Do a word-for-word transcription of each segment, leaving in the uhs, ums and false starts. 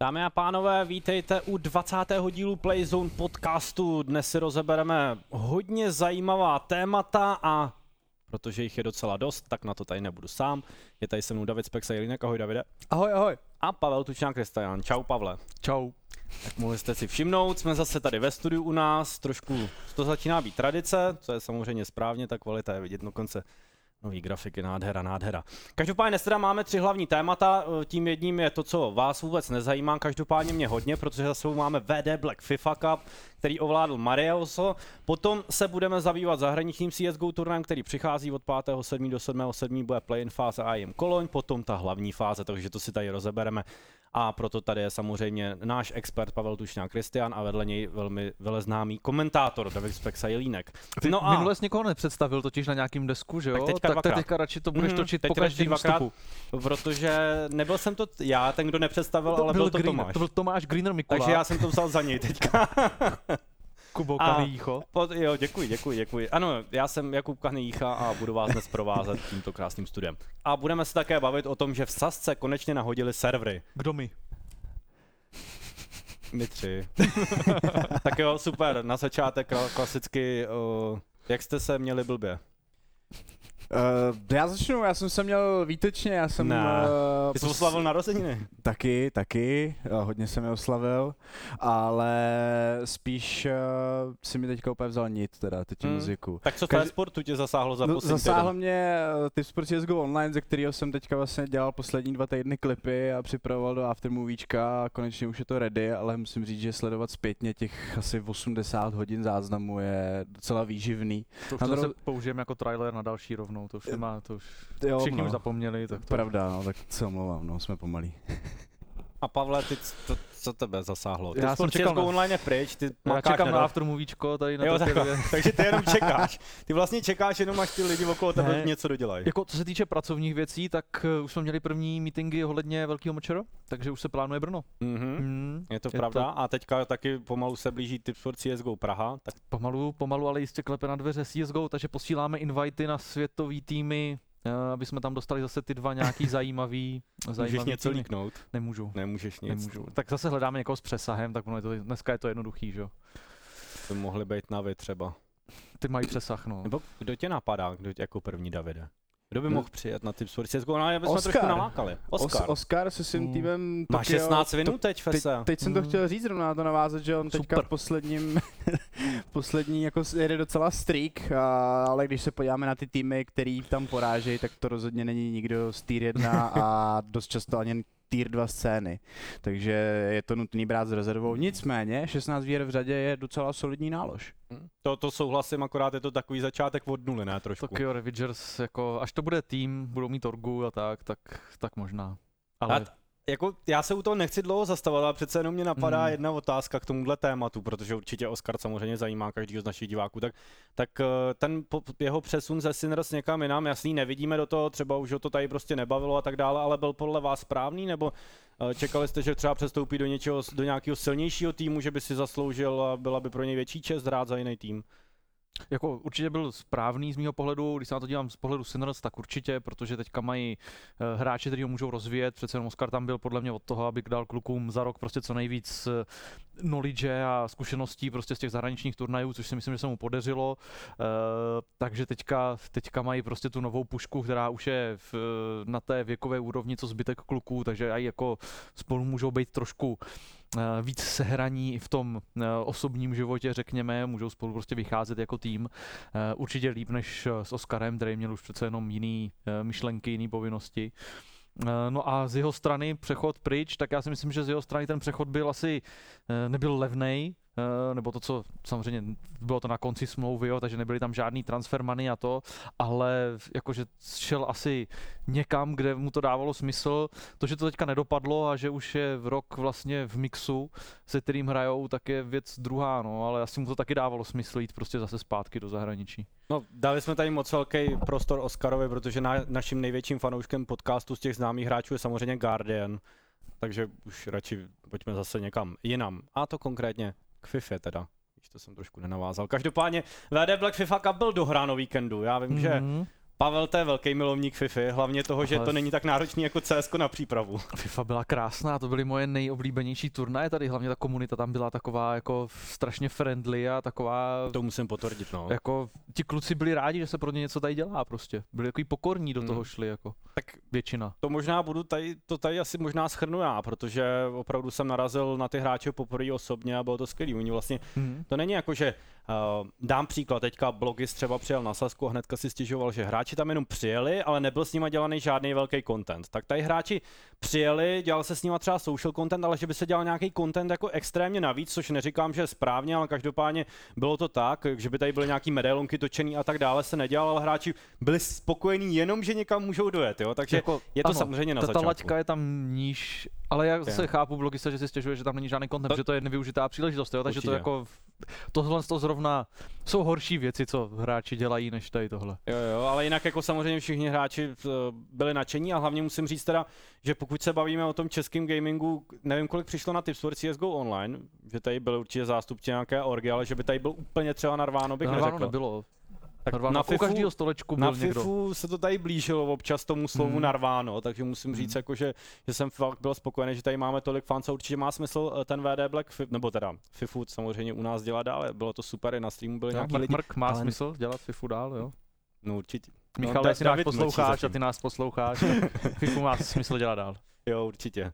Dámy a pánové, vítejte u dvacátého dílu Playzone podcastu. Dnes si rozebereme hodně zajímavá témata a protože jich je docela dost, tak na to tady nebudu sám. Je tady se mnou David Spex a Jelínek. Ahoj, Davide. Ahoj, ahoj. A Pavel Tučná-Kristaján. Čau, Pavle. Čau. Tak mohli jste si všimnout, jsme zase tady ve studiu u nás, trošku to začíná být tradice, co je samozřejmě správně, ta kvalita je vidět dokonce. Nový grafiky, nádhera, nádhera. Každopádně dnes teda máme tři hlavní témata, tím jedním je to, co vás vůbec nezajímá, každopádně mě hodně, protože za sebou máme V D Black FIFA Cup, který ovládl Marioso. Potom se budeme zabývat zahraničním C S G O turnajem, který přichází od pátého sedmého do sedmého sedmého bude play-in fáze I E M Cologne, potom ta hlavní fáze, takže to si tady rozebereme. A proto tady je samozřejmě náš expert Pavel Tučná-Kristaján a vedle něj velmi veleznámý komentátor David Spex a Jelínek. No a... Minule jsi někoho nepředstavil totiž na nějakým desku, že jo? Tak teďka, tak teďka radši to budeš mm, točit po každém vstupu. Protože nebyl jsem to t- já, ten, kdo nepředstavil, to ale byl, byl to Green, Tomáš. To byl Tomáš Greener Mikulák. Takže já jsem to vzal za něj teďka. Kubo Kahnijícho. Jo, děkuji, děkuji, děkuji. Ano, já jsem Jakub Kahnijícha a budu vás dnes provázet tímto krásným studiem. A budeme se také bavit o tom, že v Sasce konečně nahodili servery. Kdo my? My tři. Tak jo, super, na začátek klasicky, uh, jak jste se měli blbě? Uh, já začnu, já jsem se měl výtečně, já jsem... Nah. Uh, Ty jsi oslavil narozeniny? Taky, taky, uh, hodně jsem je oslavil, ale spíš uh, si mi teďka úplně vzal nit, teda, teď mm. muziku. Tak co v Každý... sportu tě zasáhlo za no, poslední Zasáhlo týden? mě uh, ty sport C S G O Online, ze kterého jsem teďka vlastně dělal poslední dva týdny klipy a připravoval do aftermovíčka a konečně už je to ready, ale musím říct, že sledovat zpětně těch asi osmdesát hodin záznamu je docela výživný. To už to se použijeme jako trailer na další rovnou. No, to už nemá, to už jo, všichni no. už zapomněli. Tak to... Pravda, no, tak se omlouvám, no, jsme pomalí. A Pavle, ty, to, co tebe zasáhlo? Ty já jsem čekal na... online je pryč, ty Já čekám na aftermovíčko tady na jo, to tak, takže ty jenom čekáš. Ty vlastně čekáš jenom, až ty lidi okolo tebe ne. něco dodělají. Jako co se týče pracovních věcí, tak uh, už jsme měli první meetingy ohledně velkého močera, takže už se plánuje Brno. Mm-hmm. Mm, je to je pravda to... a teďka taky pomalu se blíží Tipsport C S G O Praha. Tak... Pomalu, pomalu, ale jistě klepe na dveře C S G O, takže posíláme invity na světový týmy. Aby jsme tam dostali zase ty dva nějaký zajímavý... zajímavý Můžeš něco líknout? Nemůžu. Nemůžeš nic. Nemůžu. Tak zase hledáme někoho s přesahem, tak je to, dneska je to jednoduchý, že jo. To mohli být NAVI třeba. Ty mají přesah, no. Nebo kdo tě napadá, kdo tě jako první, Davide? Kdo by no. mohl přijet na Tipsport C S G O? No, aby jsme trošku nalákali. Oskar. Os- Oskar se svým týmem... Má šestnáct minut teď, Fese. Te- teď jsem to chtěl říct, rovná to navázat, že on teďka v posledním... poslední jako jede docela streak, a, ale když se podíváme na ty týmy, který tam porážejí, tak to rozhodně není nikdo z tier jedna a dost často ani tier dva scény. Takže je to nutný brát s rezervou. Nicméně, šestnáct výher v řadě je docela solidní nálož. To, to souhlasím, akorát je to takový začátek od nuly, ne trošku. Tokyo Revengers, jako až to bude tým, budou mít orgu a tak, tak, tak možná. Ale... A t- Jako, já se u toho nechci dlouho zastavovat, ale přece jenom mě napadá hmm. jedna otázka k tomuhle tématu, protože určitě Oskar samozřejmě zajímá každýho z našich diváků, tak, tak ten jeho přesun ze Sinners někam jinam, jasný, nevidíme do toho, třeba už ho to tady prostě nebavilo a tak dále, ale byl podle vás správný, nebo čekali jste, že třeba přestoupí do něčeho, do nějakého silnějšího týmu, že by si zasloužil a byla by pro něj větší čest hrát za jiný tým? Jako určitě byl správný z mýho pohledu, když se na to dívám z pohledu Sinners, tak určitě, protože teďka mají uh, hráče, kteří ho můžou rozvíjet, přece jenom Oskar tam byl podle mě od toho, aby dal klukům za rok prostě co nejvíc knowledge a zkušeností prostě z těch zahraničních turnajů, což si myslím, že se mu podařilo, uh, takže teďka, teďka mají prostě tu novou pušku, která už je v, na té věkové úrovni co zbytek kluků, takže aj jako spolu můžou být trošku víc sehraní i v tom osobním životě, řekněme, můžou spolu prostě vycházet jako tým. Určitě líp než s Oskarem, který měl už přece jenom jiný myšlenky, jiný povinnosti. No a z jeho strany přechod pryč, tak já si myslím, že z jeho strany ten přechod byl asi, nebyl levnej, nebo to, co samozřejmě bylo to na konci smlouvy, jo, takže nebyly tam žádný transfer money a to, ale jakože šel asi někam, kde mu to dávalo smysl. To, že to teďka nedopadlo a že už je v rok vlastně v mixu, se kterým hrajou, tak je věc druhá, no, ale asi mu to taky dávalo smysl jít prostě zase zpátky do zahraničí. No, dali jsme tady moc velký prostor Oskarovi, protože na, naším největším fanouškem podcastu z těch známých hráčů je samozřejmě Guardian, takže už radši pojďme zase někam jinam. A to konkrétně k FIFA teda, když to jsem trošku nenavázal. Každopádně V D Black FIFA Cup byl dohrán o víkendu, já vím, mm-hmm. že Pavel, to je velký milovník FIFA, hlavně toho, že ale to není tak náročný jako C S na přípravu. FIFA byla krásná, to byly moje nejoblíbenější turnaje tady, hlavně ta komunita tam byla taková jako strašně friendly a taková... To musím potvrdit, no. Jako ti kluci byli rádi, že se pro ně něco tady dělá prostě, byli takový pokorní, do hmm. toho šli jako tak většina. To možná budu tady, to tady asi možná schrnu já, protože opravdu jsem narazil na ty hráče poprvé osobně a bylo to skvělý, oni vlastně, hmm. to není jako, že Uh, dám příklad, teďka Blogis třeba přijel na Sasku a hnedka si stěžoval, že hráči tam jenom přijeli, ale nebyl s nima dělaný žádný velký content. Tak tady hráči přijeli, dělal se s nima třeba social content, ale že by se dělal nějaký content jako extrémně navíc, což neříkám, že je správně, ale každopádně bylo to tak, že by tady byly nějaký medailonky točený a tak dále se nedělal, ale hráči byli spokojení jenom, že někam můžou dojet, jo, takže jako, je to ano, samozřejmě na začátku. Ta laťka je tam níž, ale já zase chápu Blogisa, že si stěžuje, že tam není žádný content, že to je nevyužitá příležitost, jo, takže to jako tohle to zrovna jsou horší věci, co hráči dělají, než tady tohle. Jo, jo, ale jinak jako samozřejmě všichni hráči byli nadšení a hlavně musím říct teda, že pokud se bavíme o tom českém gamingu, nevím kolik přišlo na Tipsport C S G O Online, že tady byly určitě zástupci nějaké orgy, ale že by tady byl úplně třeba narváno, bych narváno neřekl. Nebylo. Tak narváno na FIFU, u každého stolečku byl někdo. Na FIFU se to tady blížilo občas tomu slovu hmm. narváno, takže musím říct, hmm. jako, že, že jsem fakt byl spokojený, že tady máme tolik fanců, určitě má smysl ten V D Black, nebo teda FIFU samozřejmě u nás dělá dále, bylo to super, i na streamu byli no, nějaký lidi. Mark má ale... smysl dělat FIFU dál, jo? No určitě. Michal, no, ty nás posloucháš a ty nás posloucháš, FIFU má smysl dělat dál. Jo, určitě.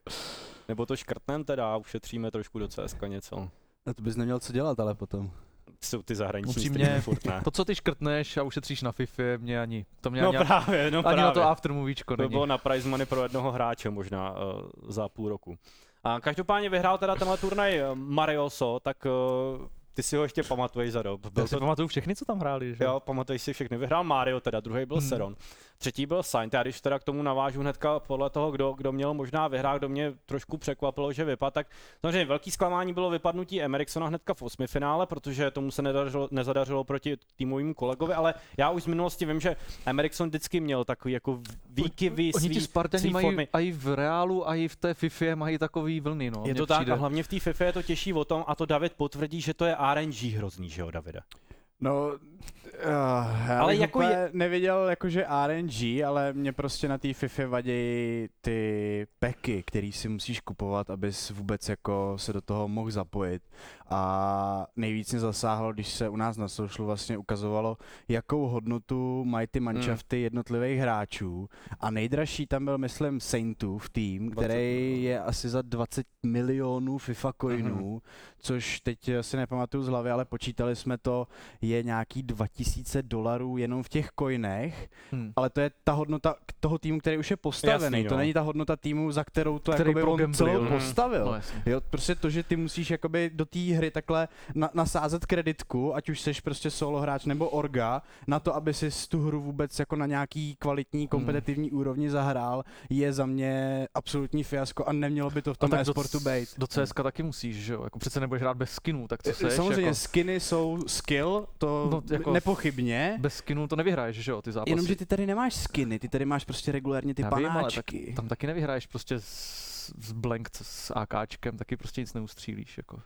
Nebo to škrtnem teda, ušetříme trošku do C S K něco. No, to bys neměl co dělat, ale potom. Jsou ty zahraniční mě, furt, ne? To, co ty škrtneš a ušetříš na FIFA, mě ani. To mě no ani, právě, no ani právě. Na to aftermovíčko není. To bylo na prize money pro jednoho hráče možná uh, za půl roku. A každopádně vyhrál teda tenhle turnaj Marioso, tak uh, ty si ho ještě pamatuješ za dob. Byl Já si to... pamatuju všechny, co tam hráli, že? Jo, pamatuješ si všechny. Vyhrál Mario teda, druhý byl hmm. Seron. Třetí byl Sajn, já když teda k tomu navážu hnedka podle toho, kdo, kdo měl možná vyhrát, kdo mě trošku překvapilo, že vypadl, tak samozřejmě velký zklamání bylo vypadnutí Emeriksona hnedka v osmi finále, protože tomu se nedařilo, nezadařilo proti týmovým kolegovi, ale já už z minulosti vím, že Emerikson vždycky měl takový jako výkyvy svý, svý formy. Mají a i v reálu, a i v té FIFA mají takový vlny, no. Je to tak, a hlavně v té FIFA je to těžší o tom, a to David potvrdí, že to je R N G hrozný, že jo, Davide? No, uh, já ale jako je... neviděl jakože R N G, ale mě prostě na té FIFA vadí ty packy, který si musíš kupovat, abys vůbec jako se do toho mohl zapojit. A nejvíc mě zasáhlo, když se u nás na socialu vlastně ukazovalo, jakou hodnotu mají ty manšafty hmm. jednotlivých hráčů. A nejdražší tam byl, myslím, Saintův tým, který je asi za dvacet milionů FIFA coinů, hmm. což teď si nepamatuju z hlavy, ale počítali jsme to, je nějaký dva tisíce dolarů jenom v těch coinech, hmm. ale to je ta hodnota toho týmu, který už je postavený, jasný, to není ta hodnota týmu, za kterou to jakoby on celou postavil. No, jo, prostě to, že ty musíš jakoby do té hry takhle na- nasázet kreditku, ať už seš prostě solo hráč nebo orga, na to, aby si tu hru vůbec jako na nějaký kvalitní, kompetitivní hmm. úrovni zahrál, je za mě absolutní fiasko a nemělo by to v tom e-sportu být. Do C S K taky musíš, že jo, jako přece nebudeš hrát bez skinů, tak co seš? Samozřejmě jako... skiny jsou skill, to no, jako nepochybně. Bez skinů to nevyhraješ, že jo, ty zápasy. Jenomže ty tady nemáš skiny, ty tady máš prostě regulérně ty Já panáčky. Vím, tak, tam taky nevyhraješ prostě s, s blank, s AKčkem, taky prostě nic neustřílíš, jako.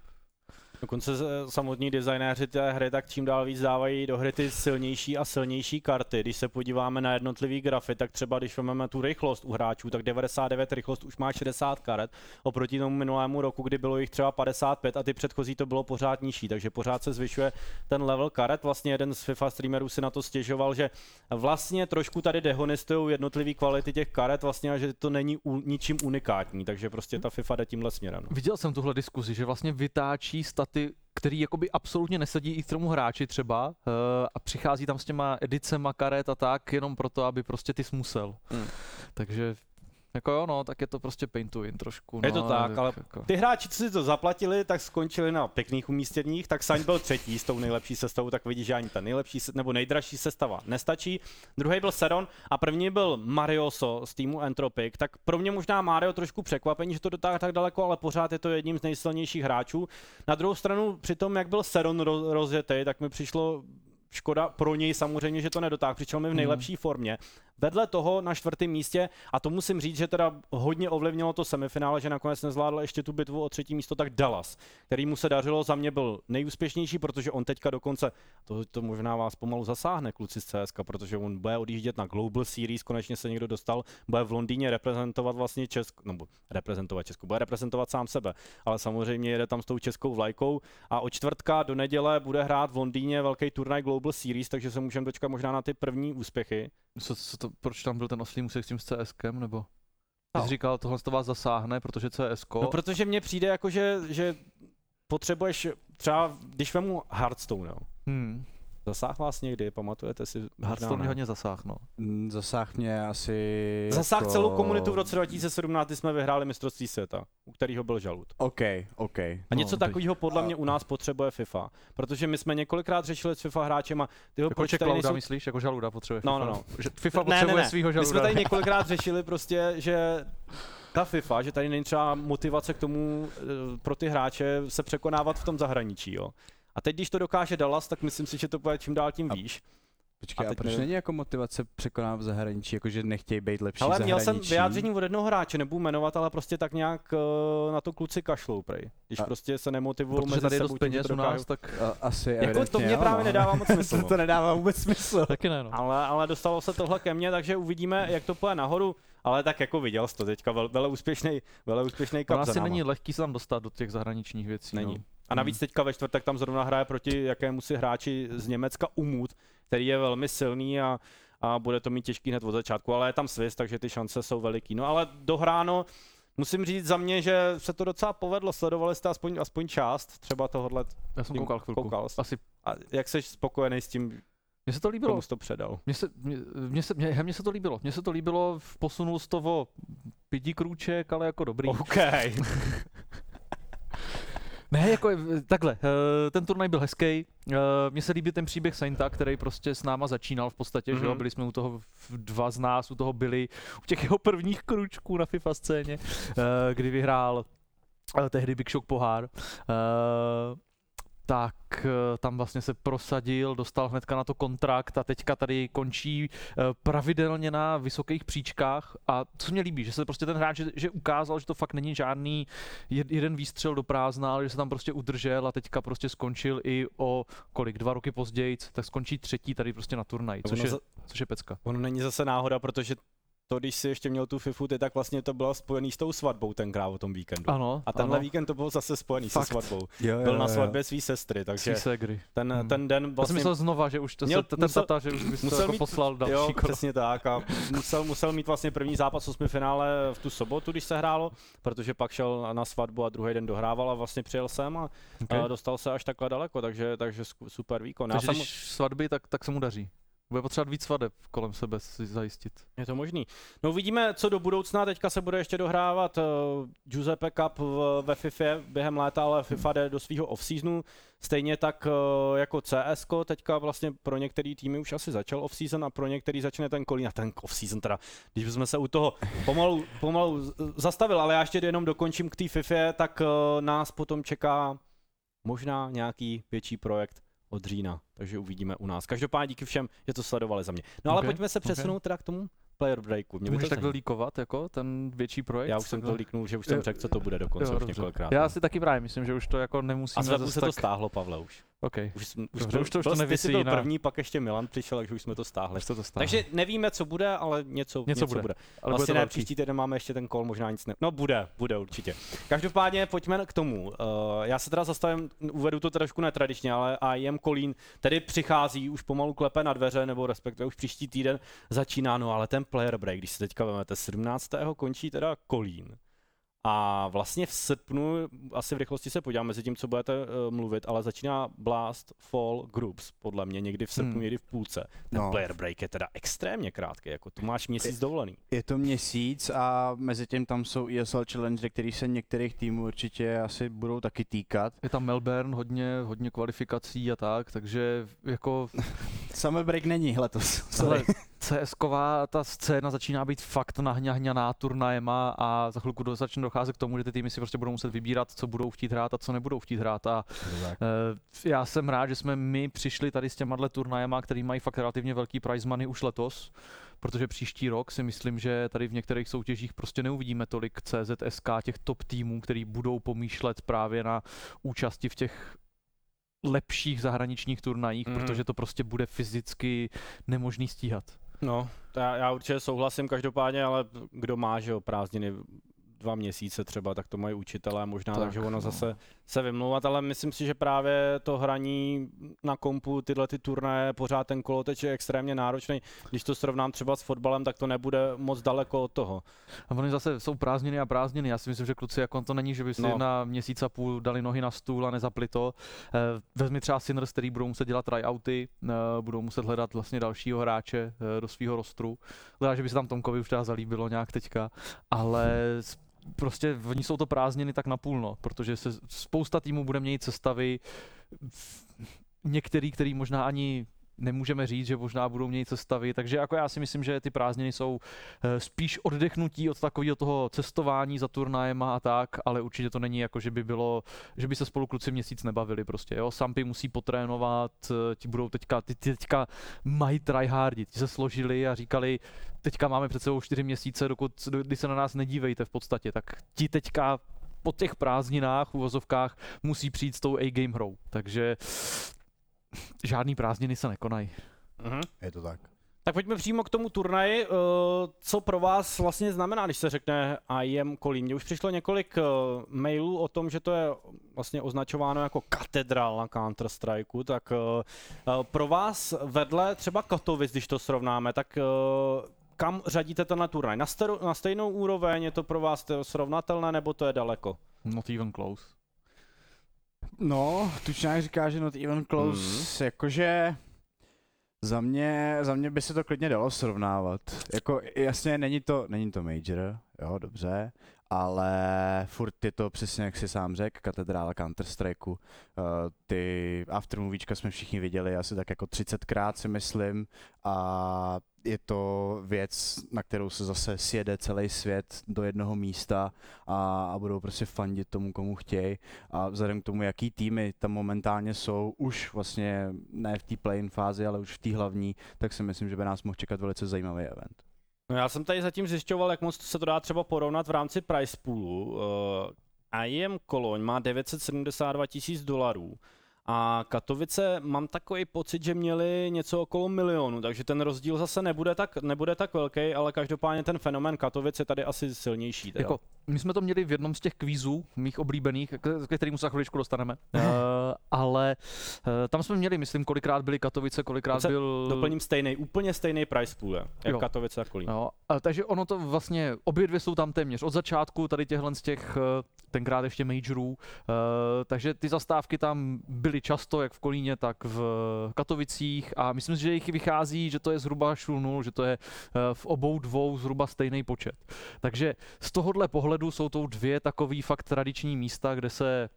Dokonce samotní designéři té hry tak čím dál víc dávají do hry ty silnější a silnější karty. Když se podíváme na jednotlivý grafy, tak třeba když vezmeme tu rychlost u hráčů, tak devadesát devět rychlost už má šedesát karet oproti tomu minulému roku, kdy bylo jich třeba padesát pět a ty předchozí to bylo pořád nižší, takže pořád se zvyšuje ten level karet. Vlastně jeden z FIFA streamerů si na to stěžoval, že vlastně trošku tady dehonestují jednotlivý kvality těch karet vlastně a že to není u, ničím unikátní, takže prostě ta FIFA jde tímhle směrem. Viděl jsem tuhle diskuzi, že vlastně vytáčí stat- ty, který jakoby absolutně nesedí i tomu hráči třeba uh, a přichází tam s těma edicema karet a tak, jenom proto, aby prostě ty jsi musel. Hmm. Takže jako jo, no, tak je to prostě pain to win trošku. No, je to tak, ale jako... ty hráči, co si to zaplatili, tak skončili na pěkných umístěních, tak Saň byl třetí s tou nejlepší sestavou, tak vidíš, že ani ta nejlepší, nebo nejdražší sestava nestačí. Druhý byl Seron a první byl Marioso z týmu Entropiq, tak pro mě možná Mario trošku překvapení, že to dotáhl tak daleko, ale pořád je to jedním z nejsilnějších hráčů. Na druhou stranu, při tom, jak byl Seron roz- rozjetý, tak mi přišlo škoda pro něj samozřejmě, že to nedotáhl, přišel mi v nejlepší formě. vedle toho na čtvrtém místě, a to musím říct, že teda hodně ovlivnilo to semifinále, že nakonec nezvládl ještě tu bitvu o třetí místo, tak Dallas, který mu se dařilo, za mě byl nejúspěšnější, protože on teďka dokonce, to, to možná vás pomalu zasáhne, kluci z C S K, protože on bude odjíždět na Global Series, konečně se někdo dostal, bude v Londýně reprezentovat vlastně Česko, nebo reprezentovat Česko, bude reprezentovat sám sebe, ale samozřejmě jede tam s tou českou vlajkou a od čtvrtka do neděle bude hrát v Londýně velký turnaj Global Series, takže se můžeme dočkat možná na ty první úspěchy. Co, co to, proč tam byl ten oslý musek s tím CSkem, nebo? Ty jsi říkal, tohle to vás zasáhne, protože C S ko... No protože mně přijde jako, že, že potřebuješ, třeba když vemu Hardstone, jo. Hmm. Zasáhl vás někdy, pamatujete si? Hardstone mě hodně zasáhl, no. Zasáhl mě asi... Zasáhl jako... celou komunitu v roce dva tisíce sedmnáct, kdy jsme vyhráli mistrovství světa, u kterého byl Žalud. OK, OK. A no, něco teď... takového podle mě u nás potřebuje FIFA, protože my jsme několikrát řešili s FIFA hráčem a... Tyho, jako Čeklouda nejsou... myslíš, jako Žaluda potřebuje FIFA? No, no, no. FIFA potřebuje ne, ne, ne. svýho Žaluda. My jsme tady několikrát řešili prostě, že... Ta FIFA, že tady není třeba motivace k tomu pro ty hráče se překonávat v tom zahraničí, jo. A teď, když to dokáže Dallas, tak myslím si, že to bude čím dál tím výš. Počkej, a, a proč ne... není jako motivace překonávat v zahraničí, jakože nechtějí být lepší ale v zahraničí? Ale měl jsem vyjádření od jednoho hráče, nebudu jmenovat, ale prostě tak nějak uh, na to kluci kašlou prej. Když a... prostě se nemotivují mezi tady sebou, tím to nás, tak a, asi jako to mě jo, právě no. nedává moc smysl. to, to nedává vůbec smysl. Taky ne, no. ale, ale dostalo se tohle ke mně, takže uvidíme, jak to půjde nahoru. Ale tak jako viděl jsi to teďka, vele, vele úspěšnej, vele úspěšnej kap za náma. Asi není lehký se tam dostat do těch zahraničních věcí. Není. No. A navíc teďka ve čtvrtek tam zrovna hraje proti jakému si hráči z Německa Umut, který je velmi silný a, a bude to mít těžký hned od začátku, ale je tam Swiss, takže ty šance jsou veliký. No ale dohráno, musím říct za mě, že se to docela povedlo, sledovali jste aspoň, aspoň část třeba tohohle. Já jsem koukal chvilku. Koukal Asi. A jak jsi spokojený s tím? Mně se to líbilo. Komu jsi to předal? Mně se, mě, mě se, mě, mě se to líbilo. Mně se to líbilo, posunul z toho pidi krůček, ale jako dobrý. OK. Ne, jako takhle, ten turnaj byl hezký. Mně se líbí ten příběh Sainta, který prostě s náma začínal v podstatě, mm-hmm. že jo, byli jsme u toho, dva z nás u toho byli, u těch jeho prvních kručků na FIFA scéně, kdy vyhrál tehdy Big Shock pohár. Tak tam vlastně se prosadil, dostal hnedka na to kontrakt a teďka tady končí pravidelně na vysokých příčkách. A co mě líbí, že se prostě ten hráč, že, že ukázal, že to fakt není žádný jeden výstřel do prázdna, ale že se tam prostě udržel a teďka prostě skončil i o kolik, dva roky později, tak skončí třetí tady prostě na turnaji, což, je, za... což je pecka. Ono není zase náhoda, protože to, když si ještě měl tu fifu, ty, tak vlastně to bylo spojený s tou svatbou tenkrát o tom víkendu. Ano, a tenhle ano. víkend to bylo zase spojený Fakt. se svatbou. Jo, jo, byl na svatbě svý sestry, takže ten, hmm. ten den vlastně... Já jsem myslel znova, že už to měl, se, ten musel, tata, že už bys musel jako mít, poslal další jo, kolo. Přesně tak a musel, musel mít vlastně první zápas osmi finále v tu sobotu, když se hrálo, protože pak šel na svatbu a druhý den dohrával a vlastně přijel sem a, okay. a dostal se až takhle daleko, takže, takže super výkon. Takže když sam... svatby, tak, tak se mu daří. Bude potřebovat víc svadeb kolem sebe si zajistit. Je to možný. No uvidíme, co do budoucna. Teďka se bude ještě dohrávat uh, Giuseppe Cup v, ve FIFA během léta, ale FIFA jde do svého off-seasonu. Stejně tak uh, jako C S ko. Teďka vlastně pro některé týmy už asi začal off-season a pro některý začne ten kolín. A ten off-season teda, když bychom se u toho pomalu, pomalu zastavil, ale já ještě jenom dokončím k té FIFA, tak uh, nás potom čeká možná nějaký větší projekt od října, takže uvidíme u nás. Každopádně díky všem, že to sledovali za mě. No ale okay, pojďme se přesunout okay. teda k tomu player breaku. Mě by můžeš takhle líkovat jako ten větší projekt? Já už jsem to líknul, že už jsem řekl, co to bude dokonce jo, už několikrát. Já si taky právě myslím, že už to jako nemusíme zase tak... A se to stáhlo, Pavle, už. Okay. Už, už, to, už to, to nevisí na... první, pak ještě Milan přišel, takže už jsme to stáhli. To to takže nevíme, co bude, ale něco, něco, něco bude. bude. Ale vlastně ne, příští týden máme ještě ten kol, možná nic ne... No bude, bude určitě. Každopádně pojďme k tomu. Uh, já se teda zastavím, uvedu to trošku netradičně, ale I E M Cologne tedy přichází, už pomalu klepe na dveře, nebo respektive už příští týden začíná, no ale ten player break, když se teďka vemete, sedmnáctého končí teda Cologne. A vlastně v srpnu, asi v rychlosti se podíváme mezi tím, co budete uh, mluvit, ale začíná Blast Fall Groups, podle mě někdy v srpnu, hmm. někdy v půlce. Ten no. player break je teda extrémně krátký, jako tu máš měsíc je, dovolený. Je to měsíc a mezi tím tam jsou E S L Challenge, který se některých týmů určitě asi budou taky týkat. Je tam Melbourne, hodně, hodně kvalifikací a tak, takže jako... Summer break není letos. C S ková ta scéna začíná být fakt nahňahňaná turnajema a za chvilku začne docházet k tomu, že ty týmy si prostě budou muset vybírat, co budou chtít hrát a co nebudou chtít hrát. A uh, já jsem rád, že jsme my přišli tady s těma dle turnajema, který mají fakt relativně velký prize money už letos, protože příští rok si myslím, že tady v některých soutěžích prostě neuvidíme tolik C Z S K, těch top týmů, který budou pomýšlet právě na účasti v těch lepších zahraničních turnajích, mm. protože to prostě bude fyzicky nemožný stíhat. No, to já, já určitě souhlasím každopádně, ale kdo má, že jo, prázdniny dva měsíce třeba, tak to mají učitelé možná, tak, takže ono no. zase se vymlouvat, ale myslím si, že právě to hraní na kompu, tyhle ty turnaje, pořád ten koloteč je extrémně náročný. Když to srovnám třeba s fotbalem, tak to nebude moc daleko od toho. A oni zase jsou prázdniny a prázdniny. Já si myslím, že kluci, jako to není, že by si no. na měsíc a půl dali nohy na stůl a nezapli to. Vezmi třeba Sinners, který budou muset dělat tryouty, budou muset hledat vlastně dalšího hráče do svého rostru. Hledá, že by se tam Tomkovi už teda zalíbilo nějak teďka, ale prostě oni jsou to prázdniny tak napůl, no, protože se spousta týmů bude měnit sestavy, některý, který možná ani nemůžeme říct, že možná budou měnit sestavy, takže jako já si myslím, že ty prázdniny jsou spíš oddechnutí od takového toho cestování za turnajema a tak, ale určitě to není jako, že by bylo, že by se spolu kluci měsíc nebavili prostě, jo, Sampy musí potrénovat, ti budou teďka, ty teďka mají tryhardit, ti se složili a říkali, teďka máme před sebou čtyři měsíce, dokud kdy se na nás nedívejte v podstatě, tak ti teďka po těch prázdninách, uvozovkách, musí přijít s tou A-game hrou, takže žádný prázdniny se nekonají. Mhm. Je to tak. Tak pojďme přímo k tomu turnaji. Co pro vás vlastně znamená, když se řekne I E M Cologne? Mně už přišlo několik mailů o tom, že to je vlastně označováno jako katedrál na Counter-Strike. Tak pro vás vedle třeba Katowic, když to srovnáme, tak kam řadíte tenhle turnaj? Na, stero, na stejnou úroveň? Je to pro vás srovnatelné, nebo to je daleko? Not even close. No, Tučňák říká, že not even close, mm. jakože za mě, za mě by se to klidně dalo srovnávat. Jako jasně, není to, není to major, jo, dobře, ale furt je to přesně, jak si sám řekl, katedrála Counter-Strikeu. Uh, ty aftermoviečka jsme všichni viděli asi tak jako třicetkrát, si myslím, a je to věc, na kterou se zase sjede celý svět do jednoho místa a, a budou prostě fandit tomu, komu chtějí. A vzhledem k tomu, jaký týmy tam momentálně jsou, už vlastně ne v té play-in fázi, ale už v té hlavní, tak si myslím, že by nás mohl čekat velice zajímavý event. No já jsem tady zatím zjišťoval, jak moc se to dá třeba porovnat v rámci price poolu. Uh, I E M Cologne má devět set sedmdesát dva tisíc dolarů. A Katowice, mám takový pocit, že měli něco okolo milionu, takže ten rozdíl zase nebude tak, nebude tak velký, ale každopádně ten fenomén Katowic je tady asi silnější. Jako, my jsme to měli v jednom z těch kvízů, mých oblíbených, k kterému se za chviličku dostaneme, uh, ale uh, tam jsme měli, myslím, kolikrát byly Katowice, kolikrát byl... Doplním stejný, úplně stejný price pool, je, jak jo. Katowice a Kolín. No, takže ono to vlastně, obě dvě jsou tam téměř od začátku, tady těchhle z těch, tenkrát ještě majorů, uh, takže ty zastávky tam byly často, jak v Kolíně, tak v Katovicích a myslím si, že jich vychází, že to je zhruba šul nula, že to je v obou dvou zhruba stejný počet. Takže z tohohle pohledu jsou to dvě takový fakt tradiční místa, kde se,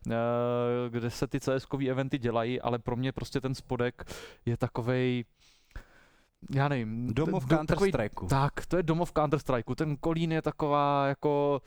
kde se ty C S kový eventy dělají, ale pro mě prostě ten spodek je takovej, já nevím, domov do, Counter-Strikeu. Tak, to je domov Counter-Strikeu. Ten Kolín je taková jako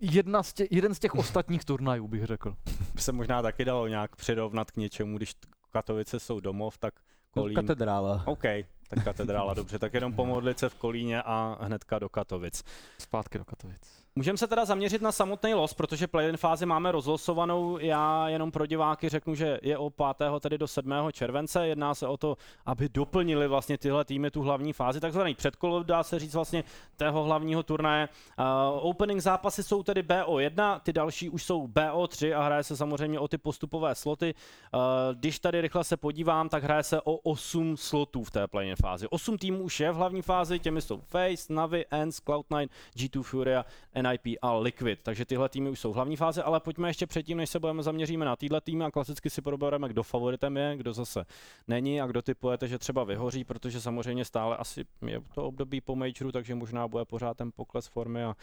Jedna z tě, jeden z těch ostatních turnajů, bych řekl. Se možná taky dalo nějak přirovnat k něčemu, když Katowice jsou domov, tak Kolín. No, katedrála. OK, tak katedrála, dobře, tak jenom pomodlit se v Kolíně a hnedka do Katowic. Zpátky do Katowic. Můžeme se teda zaměřit na samotný los, protože play-in fázi máme rozlosovanou. Já jenom pro diváky řeknu, že je od pátého tedy do sedmého července. Jedná se o to, aby doplnili vlastně tyhle týmy tu hlavní fázi, takzvaný předkolo, dá se říct vlastně tého hlavního turnaje. Uh, opening zápasy jsou tedy B O jedna, ty další už jsou B O tři a hraje se samozřejmě o ty postupové sloty. Uh, když tady rychle se podívám, tak hraje se o osm slotů v té play-in fázi. osm týmů už je v hlavní fázi, těmi jsou FaZe, NAVI, ENCE, Cloud nine, G two, FURIA, N I P a Liquid, takže tyhle týmy už jsou v hlavní fázi, ale pojďme ještě předtím, než se budeme zaměříme na tyhle týmy a klasicky si probereme, kdo favoritem je, kdo zase není a kdo typujete, že třeba vyhoří, protože samozřejmě stále asi je to období po majoru, takže možná bude pořád ten pokles formy a